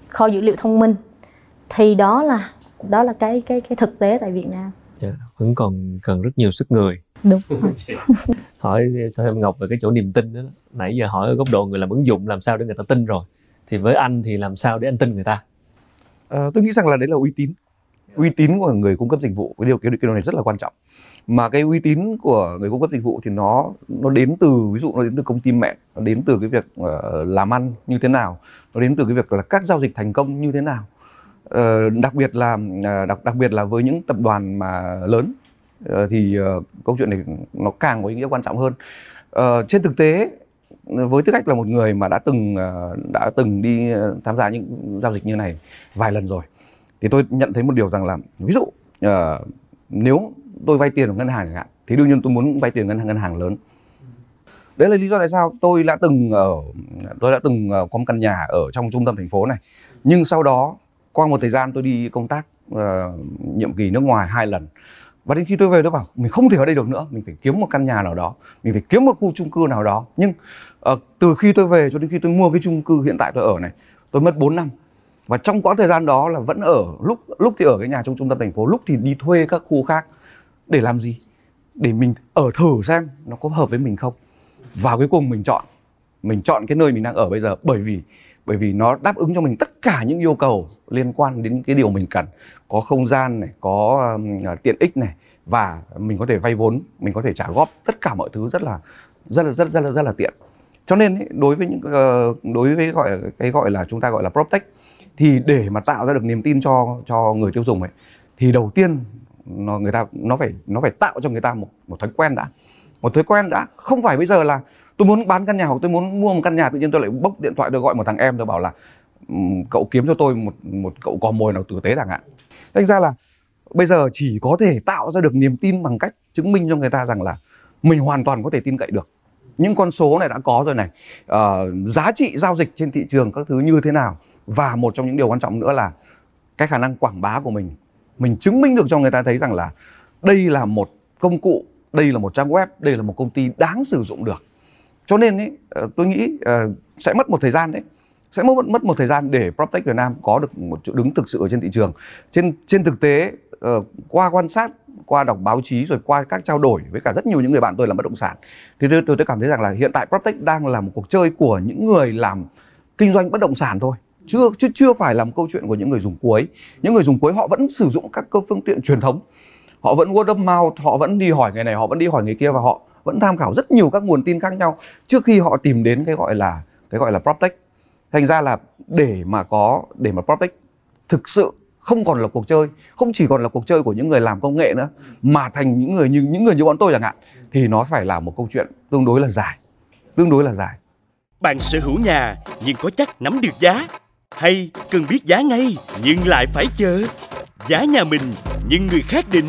kho dữ liệu thông minh, thì đó là đó là cái cái cái thực tế tại Việt Nam. Yeah, vẫn còn cần rất nhiều sức người. Đúng. Hỏi thêm Ngọc về cái chỗ niềm tin đó. Nãy giờ hỏi ở góc độ người làm ứng dụng làm sao để người ta tin rồi, thì với anh thì làm sao để anh tin người ta? À, tôi nghĩ rằng là đấy là uy tín, uy tín của người cung cấp dịch vụ. Cái điều cái điều này rất là quan trọng. Mà cái uy tín của người cung cấp dịch vụ thì nó nó đến từ, ví dụ nó đến từ công ty mẹ, nó đến từ cái việc uh, làm ăn như thế nào, nó đến từ cái việc là các giao dịch thành công như thế nào. Uh, đặc biệt là uh, đặc đặc biệt là với những tập đoàn mà lớn uh, thì uh, câu chuyện này nó càng có ý nghĩa quan trọng hơn. Uh, trên thực tế, với tư cách là một người mà đã từng uh, đã từng đi tham gia những giao dịch như này vài lần rồi, thì tôi nhận thấy một điều rằng là, ví dụ uh, nếu tôi vay tiền ở ngân hàng chẳng hạn, thì đương nhiên tôi muốn vay tiền ngân hàng ngân hàng lớn. Đấy là lý do tại sao tôi đã từng ở tôi đã từng có một căn nhà ở trong trung tâm thành phố này, nhưng sau đó qua một thời gian tôi đi công tác uh, nhiệm kỳ nước ngoài hai lần, và đến khi tôi về tôi bảo mình không thể ở đây được nữa, mình phải kiếm một căn nhà nào đó, mình phải kiếm một khu chung cư nào đó. Nhưng uh, từ khi tôi về cho đến khi tôi mua cái chung cư hiện tại tôi ở này, tôi mất bốn năm. Và trong quãng thời gian đó là vẫn ở, lúc lúc thì ở cái nhà trong trung tâm thành phố, lúc thì đi thuê các khu khác. Để làm gì? Để mình ở thử xem nó có hợp với mình không. Và cuối cùng mình chọn Mình chọn cái nơi mình đang ở bây giờ, bởi vì Bởi vì nó đáp ứng cho mình tất cả những yêu cầu liên quan đến cái điều mình cần. Có không gian này, có uh, tiện ích này, và mình có thể vay vốn, mình có thể trả góp, tất cả mọi thứ rất là Rất là, rất, rất, rất, rất là tiện. Cho nên ấy, đối với những uh, đối với gọi, cái gọi là chúng ta gọi là PropTech, thì để mà tạo ra được niềm tin cho, cho người tiêu dùng ấy, thì đầu tiên nó người ta nó phải nó phải tạo cho người ta một một thói quen đã một thói quen đã không phải bây giờ là tôi muốn bán căn nhà hoặc tôi muốn mua một căn nhà, tự nhiên tôi lại bốc điện thoại tôi gọi một thằng em tôi bảo là cậu kiếm cho tôi một một cậu cò mồi nào tử tế chẳng hạn. Thành ra là bây giờ chỉ có thể tạo ra được niềm tin bằng cách chứng minh cho người ta rằng là mình hoàn toàn có thể tin cậy được. Những con số này đã có rồi này, uh, giá trị giao dịch trên thị trường các thứ như thế nào, và một trong những điều quan trọng nữa là cái khả năng quảng bá của mình. Mình chứng minh được cho người ta thấy rằng là đây là một công cụ, đây là một trang web, đây là một công ty đáng sử dụng được. Cho nên ấy, tôi nghĩ sẽ mất một thời gian đấy, sẽ mất mất một thời gian để PropTech Việt Nam có được một chỗ đứng thực sự ở trên thị trường. Trên trên thực tế, qua quan sát, qua đọc báo chí, rồi qua các trao đổi với cả rất nhiều những người bạn tôi làm bất động sản, thì tôi tôi, tôi cảm thấy rằng là hiện tại PropTech đang là một cuộc chơi của những người làm kinh doanh bất động sản thôi. Chưa, chưa, chưa phải làm câu chuyện của những người dùng cuối. Những người dùng cuối họ vẫn sử dụng các cơ phương tiện truyền thống, họ vẫn word of mouth, họ vẫn đi hỏi người này, họ vẫn đi hỏi người kia, và họ vẫn tham khảo rất nhiều các nguồn tin khác nhau trước khi họ tìm đến cái gọi là cái gọi là PropTech. Thành ra là để mà có để mà PropTech thực sự không còn là cuộc chơi, không chỉ còn là cuộc chơi của những người làm công nghệ nữa, mà thành những người như những người như bọn tôi chẳng hạn, thì nó phải là một câu chuyện tương đối là dài, tương đối là dài. Bạn sở hữu nhà nhưng có chắc nắm được giá? Hay cần biết giá ngay nhưng lại phải chờ? Giá nhà mình nhưng người khác định,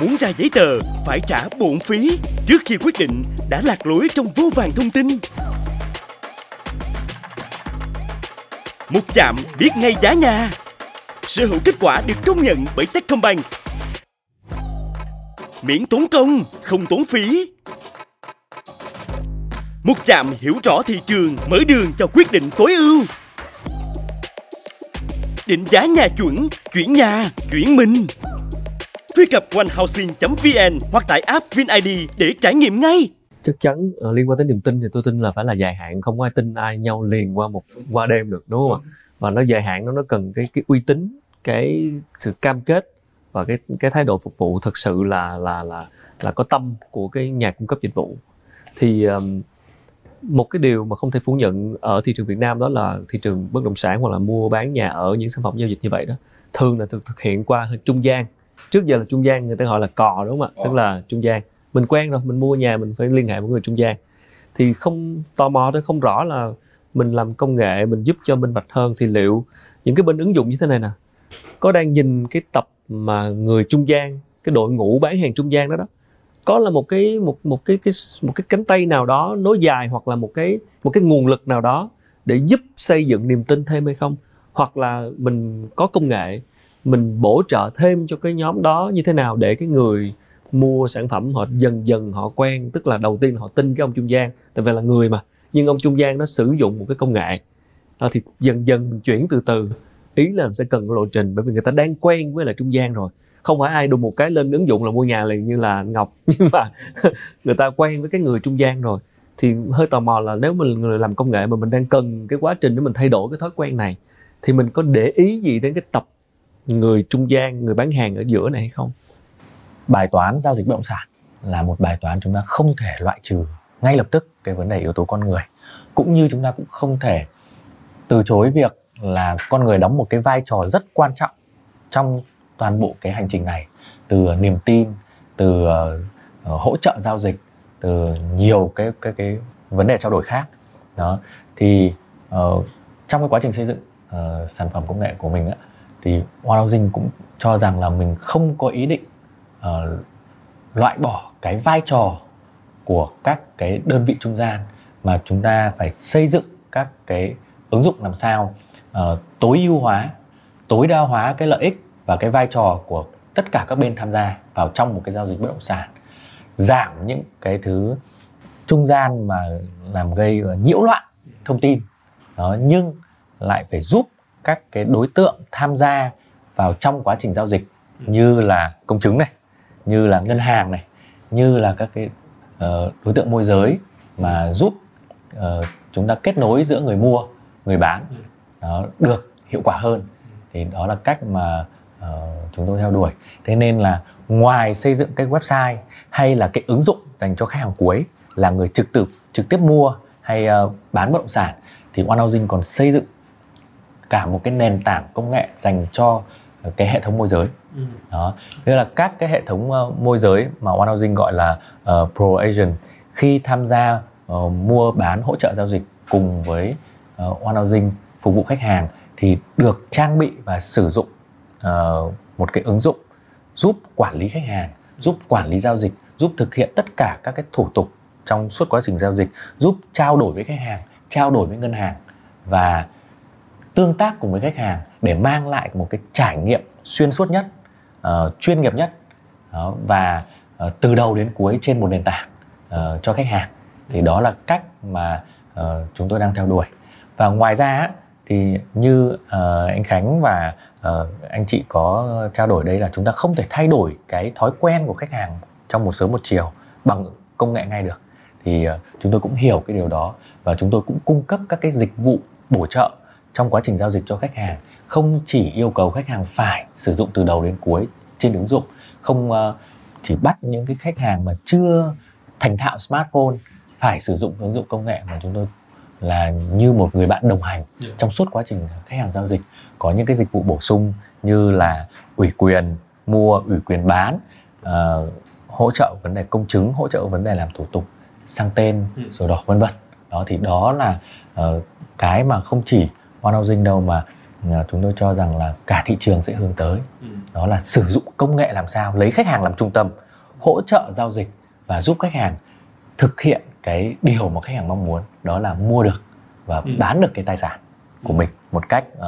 muốn ra giấy tờ phải trả bộn phí, trước khi quyết định đã lạc lối trong vô vàn thông tin. Một chạm biết ngay giá nhà. Sở hữu kết quả được công nhận bởi Techcombank. Miễn tốn công, không tốn phí. Một chạm hiểu rõ thị trường, mở đường cho quyết định tối ưu. Định giá nhà chuẩn, chuyển nhà, chuyển mình. Truy cập one housing dot v n hoặc tải app VinID để trải nghiệm ngay. Chắc chắn uh, liên quan đến niềm tin thì tôi tin là phải là dài hạn, không có ai tin ai nhau liền qua một qua đêm được, đúng không ạ? Và nó dài hạn, nó nó cần cái cái uy tín, cái sự cam kết và cái cái thái độ phục vụ thật sự là là là là có tâm của cái nhà cung cấp dịch vụ. Thì um, một cái điều mà không thể phủ nhận ở thị trường Việt Nam đó là thị trường bất động sản hoặc là mua bán nhà ở, những sản phẩm giao dịch như vậy đó, thường là thực, thực hiện qua trung gian. Trước giờ là trung gian người ta gọi là cò, đúng không ạ? Tức là trung gian. Mình quen rồi, mình mua nhà mình phải liên hệ với người trung gian. Thì không tò mò tôi không rõ là mình làm công nghệ, mình giúp cho minh bạch hơn, thì liệu những cái bên ứng dụng như thế này nè có đang nhìn cái tập mà người trung gian, cái đội ngũ bán hàng trung gian đó đó, có là một cái một một cái, cái một cái cánh tay nào đó nối dài, hoặc là một cái một cái nguồn lực nào đó để giúp xây dựng niềm tin thêm hay không, hoặc là mình có công nghệ mình bổ trợ thêm cho cái nhóm đó như thế nào để cái người mua sản phẩm họ dần dần họ quen. Tức là đầu tiên họ tin cái ông trung gian, tại vì là người mà, nhưng ông trung gian nó sử dụng một cái công nghệ đó, thì dần dần mình chuyển từ từ. Ý là mình sẽ cần cái lộ trình, bởi vì người ta đang quen với là trung gian rồi, không phải ai đùng một cái lên ứng dụng là mua nhà liền như là Ngọc, nhưng mà người ta quen với cái người trung gian rồi. Thì hơi tò mò là nếu mình người làm công nghệ mà mình đang cần cái quá trình để mình thay đổi cái thói quen này, thì mình có để ý gì đến cái tập người trung gian, người bán hàng ở giữa này hay không? Bài toán giao dịch bất động sản là một bài toán chúng ta không thể loại trừ ngay lập tức cái vấn đề yếu tố con người, cũng như chúng ta cũng không thể từ chối việc là con người đóng một cái vai trò rất quan trọng trong toàn bộ cái hành trình này, từ niềm tin, từ hỗ trợ giao dịch, từ nhiều cái cái cái vấn đề trao đổi khác. Đó. Thì uh, trong cái quá trình xây dựng uh, sản phẩm công nghệ của mình á, thì One Housing cũng cho rằng là mình không có ý định uh, loại bỏ cái vai trò của các cái đơn vị trung gian, mà chúng ta phải xây dựng các cái ứng dụng làm sao uh, tối ưu hóa, tối đa hóa cái lợi ích và cái vai trò của tất cả các bên tham gia vào trong một cái giao dịch bất động sản, giảm những cái thứ trung gian mà làm gây nhiễu loạn thông tin. Đó, nhưng lại phải giúp các cái đối tượng tham gia vào trong quá trình giao dịch, như là công chứng này, như là ngân hàng này, như là các cái uh, đối tượng môi giới, mà giúp uh, chúng ta kết nối giữa người mua, người bán đó, được hiệu quả hơn. Thì đó là cách mà Uh, chúng tôi theo đuổi. Thế nên là ngoài xây dựng cái website hay là cái ứng dụng dành cho khách hàng cuối là người trực tiếp trực tiếp mua hay uh, bán bất động sản, thì One Housing còn xây dựng cả một cái nền tảng công nghệ dành cho uh, cái hệ thống môi giới. Ừ. Đó, nghĩa là các cái hệ thống uh, môi giới mà One Housing gọi là uh, Pro Agent, khi tham gia uh, mua bán hỗ trợ giao dịch cùng với uh, One Housing phục vụ khách hàng, thì được trang bị và sử dụng Uh, một cái ứng dụng giúp quản lý khách hàng, giúp quản lý giao dịch, giúp thực hiện tất cả các cái thủ tục trong suốt quá trình giao dịch, giúp trao đổi với khách hàng, trao đổi với ngân hàng và tương tác cùng với khách hàng để mang lại một cái trải nghiệm xuyên suốt nhất, uh, chuyên nghiệp nhất, uh, và uh, từ đầu đến cuối trên một nền tảng uh, cho khách hàng. Thì đó là cách mà uh, chúng tôi đang theo đuổi. Và ngoài ra thì như uh, anh Khánh và Ờ, anh chị có trao đổi đây là chúng ta không thể thay đổi cái thói quen của khách hàng trong một sớm một chiều bằng công nghệ ngay được. Thì uh, chúng tôi cũng hiểu cái điều đó, và chúng tôi cũng cung cấp các cái dịch vụ bổ trợ trong quá trình giao dịch cho khách hàng, không chỉ yêu cầu khách hàng phải sử dụng từ đầu đến cuối trên ứng dụng, không uh, chỉ bắt những cái khách hàng mà chưa thành thạo smartphone phải sử dụng ứng dụng công nghệ, mà chúng tôi là như một người bạn đồng hành trong suốt quá trình khách hàng giao dịch. Có những cái dịch vụ bổ sung như là ủy quyền mua, ủy quyền bán, uh, hỗ trợ vấn đề công chứng, hỗ trợ vấn đề làm thủ tục sang tên, sổ đỏ, vân vân. Đó, thì đó là uh, cái mà không chỉ One Housing đâu, mà uh, chúng tôi cho rằng là cả thị trường sẽ hướng tới. Đó là sử dụng công nghệ làm sao lấy khách hàng làm trung tâm, hỗ trợ giao dịch và giúp khách hàng thực hiện cái điều mà khách hàng mong muốn, đó là mua được và ừ. bán được cái tài sản của mình một cách uh,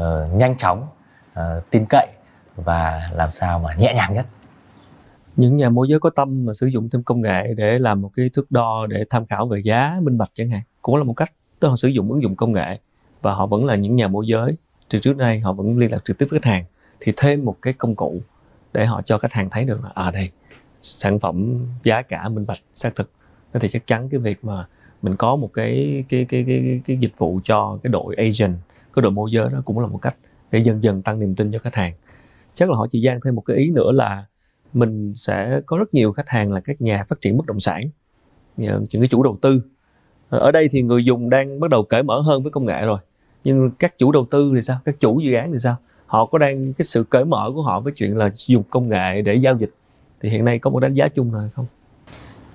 uh, nhanh chóng, uh, tin cậy và làm sao mà nhẹ nhàng nhất. Những nhà môi giới có tâm mà sử dụng thêm công nghệ để làm một cái thước đo để tham khảo về giá minh bạch chẳng hạn, cũng là một cách. Tức là họ sử dụng ứng dụng công nghệ và họ vẫn là những nhà môi giới, từ trước đây họ vẫn liên lạc trực tiếp với khách hàng, thì thêm một cái công cụ để họ cho khách hàng thấy được là à đây, sản phẩm giá cả minh bạch xác thực. Thì chắc chắn cái việc mà mình có một cái cái cái cái cái dịch vụ cho cái đội agent, cái đội môi giới đó cũng là một cách để dần dần tăng niềm tin cho khách hàng. Chắc là họ chị Giang thêm một cái ý nữa là mình sẽ có rất nhiều khách hàng là các nhà phát triển bất động sản, những cái chủ đầu tư. Ở đây thì người dùng đang bắt đầu cởi mở hơn với công nghệ rồi, nhưng các chủ đầu tư thì sao? Các chủ dự án thì sao? họ có đang cái sự cởi mở của họ với chuyện là dùng công nghệ để giao dịch, thì hiện nay có một đánh giá chung rồi không?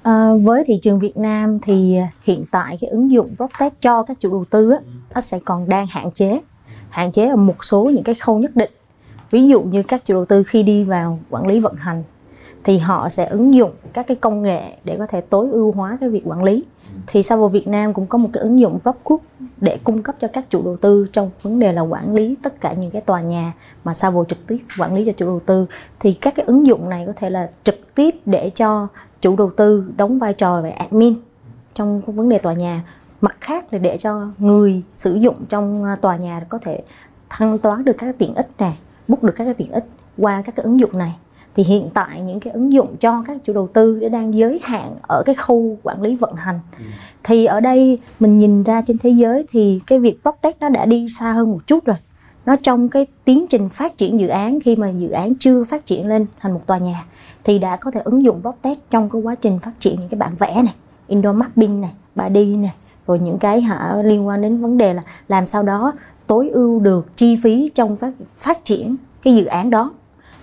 À, với thị trường Việt Nam thì hiện tại cái ứng dụng PropTech cho các chủ đầu tư á, nó sẽ còn đang hạn chế, hạn chế ở một số những cái khâu nhất định. Ví dụ như các chủ đầu tư khi đi vào quản lý vận hành thì họ sẽ ứng dụng các cái công nghệ để có thể tối ưu hóa cái việc quản lý. Thì Savills Việt Nam cũng có một cái ứng dụng PropCook để cung cấp cho các chủ đầu tư trong vấn đề là quản lý tất cả những cái tòa nhà mà Savills trực tiếp quản lý cho chủ đầu tư. Thì các cái ứng dụng này có thể là trực tiếp để cho chủ đầu tư đóng vai trò về admin trong vấn đề tòa nhà. Mặt khác là để cho người sử dụng trong tòa nhà có thể thanh toán được các tiện ích này, book được các tiện ích qua các cái ứng dụng này. Thì hiện tại những cái ứng dụng cho các chủ đầu tư đã đang giới hạn ở cái khâu quản lý vận hành. Ừ. Thì ở đây mình nhìn ra trên thế giới thì cái việc PropTech nó đã đi xa hơn một chút rồi. Nó trong cái tiến trình phát triển dự án, khi mà dự án chưa phát triển lên thành một tòa nhà thì đã có thể ứng dụng PropTech trong cái quá trình phát triển những cái bản vẽ này, indoor mapping này, ba D này, rồi những cái hả liên quan đến vấn đề là làm sao đó tối ưu được chi phí trong phát, phát triển cái dự án đó.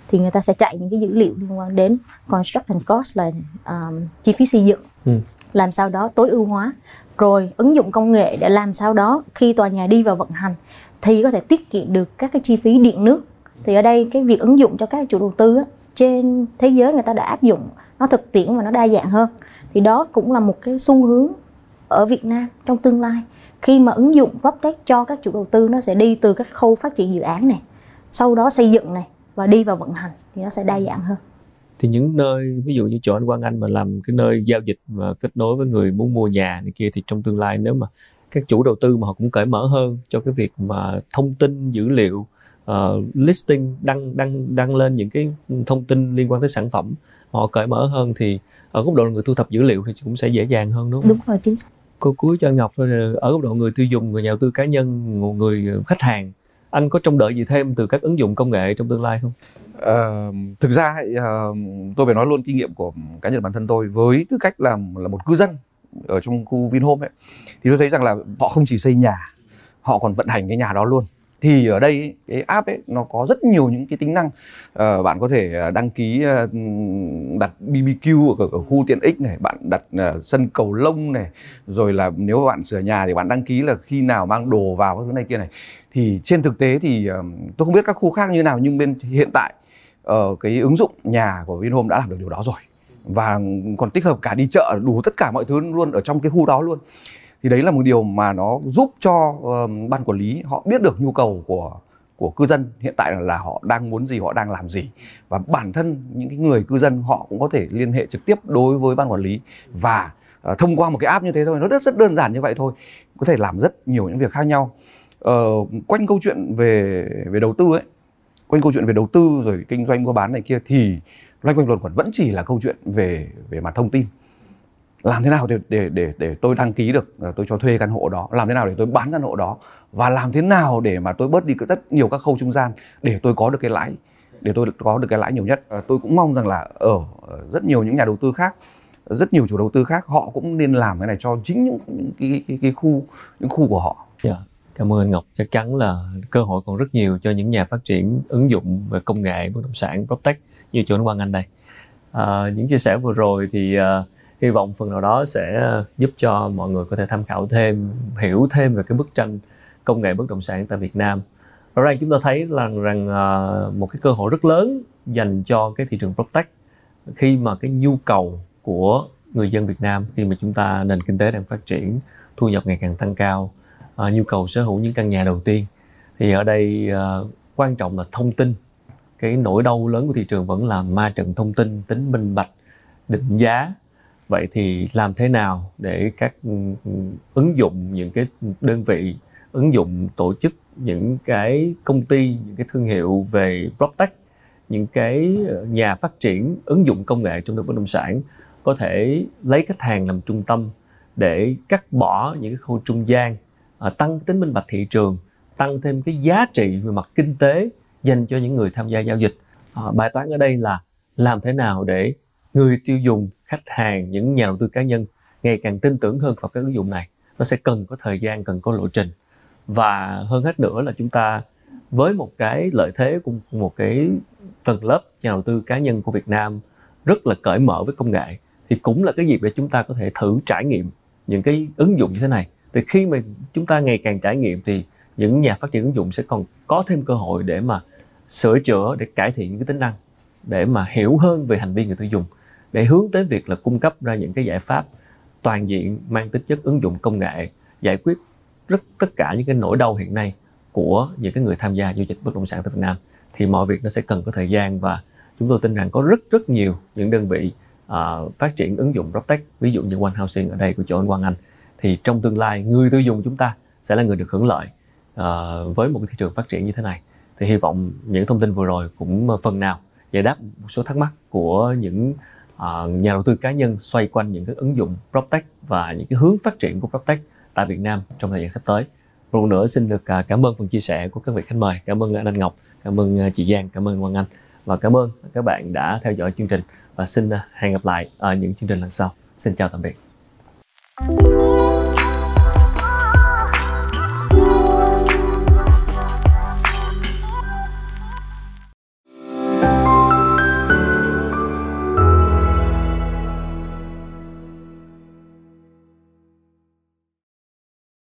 Thì người ta sẽ chạy những cái dữ liệu liên quan đến construction cost là um, chi phí xây dựng, ừ. làm sao đó tối ưu hóa, rồi ứng dụng công nghệ để làm sao đó khi tòa nhà đi vào vận hành thì có thể tiết kiệm được các cái chi phí điện nước. Thì ở đây cái việc ứng dụng cho các chủ đầu tư á, trên thế giới người ta đã áp dụng, nó thực tiễn và nó đa dạng hơn. Thì đó cũng là một cái xu hướng ở Việt Nam trong tương lai, khi mà ứng dụng PropTech cho các chủ đầu tư nó sẽ đi từ các khâu phát triển dự án này, sau đó xây dựng này, và đi vào vận hành thì nó sẽ đa dạng hơn. Thì những nơi, ví dụ như chỗ anh Quang Anh mà làm cái nơi giao dịch và kết nối với người muốn mua nhà này kia, thì trong tương lai nếu mà các chủ đầu tư mà họ cũng cởi mở hơn cho cái việc mà thông tin, dữ liệu, uh, listing, đăng, đăng, đăng lên những cái thông tin liên quan tới sản phẩm, họ cởi mở hơn thì ở góc độ người thu thập dữ liệu thì cũng sẽ dễ dàng hơn, đúng không? Đúng rồi, chính xác. Câu cuối cho anh Ngọc, ở góc độ người tiêu dùng, người nhà đầu tư cá nhân, người khách hàng, anh có trông đợi gì thêm từ các ứng dụng công nghệ trong tương lai không? À, thực ra tôi phải nói luôn kinh nghiệm của cá nhân bản thân tôi với tư cách là, là một cư dân ở trong khu Vinhome ấy, thì tôi thấy rằng là họ không chỉ xây nhà, họ còn vận hành cái nhà đó luôn. Thì ở đây cái app ấy nó có rất nhiều những cái tính năng. À, bạn có thể đăng ký đặt bê bê quy ở, ở khu tiện ích này, bạn đặt uh, sân cầu lông này, rồi là nếu mà bạn sửa nhà thì bạn đăng ký là khi nào mang đồ vào các thứ này kia này. Thì trên thực tế thì uh, tôi không biết các khu khác như nào, nhưng bên hiện tại uh, cái ứng dụng nhà của Vinhome đã làm được điều đó rồi, và còn tích hợp cả đi chợ, đủ tất cả mọi thứ luôn ở trong cái khu đó luôn. Thì đấy là một điều mà nó giúp cho uh, ban quản lý họ biết được nhu cầu của của cư dân hiện tại là họ đang muốn gì, họ đang làm gì, và bản thân những cái người cư dân họ cũng có thể liên hệ trực tiếp đối với ban quản lý, và uh, thông qua một cái app như thế thôi, nó rất rất đơn giản như vậy thôi, có thể làm rất nhiều những việc khác nhau. Uh, quanh câu chuyện về về đầu tư ấy, quanh câu chuyện về đầu tư rồi kinh doanh mua bán này kia, thì loanh quanh luẩn quẩn vẫn chỉ là câu chuyện về về mặt thông tin. Làm thế nào để, để, để, để tôi đăng ký được, tôi cho thuê căn hộ đó, làm thế nào để tôi bán căn hộ đó, và làm thế nào để mà tôi bớt đi rất nhiều các khâu trung gian để tôi có được cái lãi, để tôi có được cái lãi nhiều nhất. Tôi cũng mong rằng là ở rất nhiều những nhà đầu tư khác, rất nhiều chủ đầu tư khác, họ cũng nên làm cái này cho chính những cái, cái, cái khu, những khu của họ. Yeah. Cảm ơn anh Ngọc. Chắc chắn là cơ hội còn rất nhiều cho những nhà phát triển ứng dụng về công nghệ bất động sản PropTech như chỗ anh Quang Anh đây. À, những chia sẻ vừa rồi thì uh, hy vọng phần nào đó sẽ giúp cho mọi người có thể tham khảo thêm, hiểu thêm về cái bức tranh công nghệ bất động sản tại Việt Nam. Rõ ràng chúng ta thấy là rằng uh, một cái cơ hội rất lớn dành cho cái thị trường PropTech, khi mà cái nhu cầu của người dân Việt Nam, khi mà chúng ta nền kinh tế đang phát triển, thu nhập ngày càng tăng cao, À, nhu cầu sở hữu những căn nhà đầu tiên, thì ở đây à, quan trọng là thông tin. Cái nỗi đau lớn của thị trường vẫn là ma trận thông tin, tính minh bạch, định giá. Vậy thì làm thế nào để các ứng dụng, những cái đơn vị ứng dụng, tổ chức, những cái công ty, những cái thương hiệu về PropTech, những cái nhà phát triển ứng dụng công nghệ trong lĩnh vực bất động sản có thể lấy khách hàng làm trung tâm để cắt bỏ những cái khâu trung gian, À, tăng tính minh bạch thị trường, tăng thêm cái giá trị về mặt kinh tế dành cho những người tham gia giao dịch. À, bài toán ở đây là làm thế nào để người tiêu dùng, khách hàng, những nhà đầu tư cá nhân ngày càng tin tưởng hơn vào cái ứng dụng này. Nó sẽ cần có thời gian, cần có lộ trình. Và hơn hết nữa là chúng ta với một cái lợi thế của một cái tầng lớp nhà đầu tư cá nhân của Việt Nam rất là cởi mở với công nghệ, thì cũng là cái dịp để chúng ta có thể thử trải nghiệm những cái ứng dụng như thế này. Thì khi mà chúng ta ngày càng trải nghiệm thì những nhà phát triển ứng dụng sẽ còn có thêm cơ hội để mà sửa chữa, để cải thiện những cái tính năng, để mà hiểu hơn về hành vi người tiêu dùng, để hướng tới việc là cung cấp ra những cái giải pháp toàn diện mang tính chất ứng dụng công nghệ, giải quyết rất tất cả những cái nỗi đau hiện nay của những cái người tham gia giao dịch bất động sản tại Việt Nam. Thì mọi việc nó sẽ cần có thời gian, và chúng tôi tin rằng có rất rất nhiều những đơn vị uh, phát triển ứng dụng PropTech, ví dụ như One Housing ở đây của chỗ anh Quang Anh, thì trong tương lai người tiêu dùng chúng ta sẽ là người được hưởng lợi uh, với một cái thị trường phát triển như thế này. Thì hy vọng những thông tin vừa rồi cũng phần nào giải đáp một số thắc mắc của những uh, nhà đầu tư cá nhân xoay quanh những cái ứng dụng PropTech và những cái hướng phát triển của PropTech tại Việt Nam trong thời gian sắp tới. Một lần nữa xin được cảm ơn phần chia sẻ của các vị khách mời. Cảm ơn anh Anh Ngọc, cảm ơn chị Giang, cảm ơn Quang Anh, và cảm ơn các bạn đã theo dõi chương trình, và xin hẹn gặp lại ở những chương trình lần sau. Xin chào tạm biệt.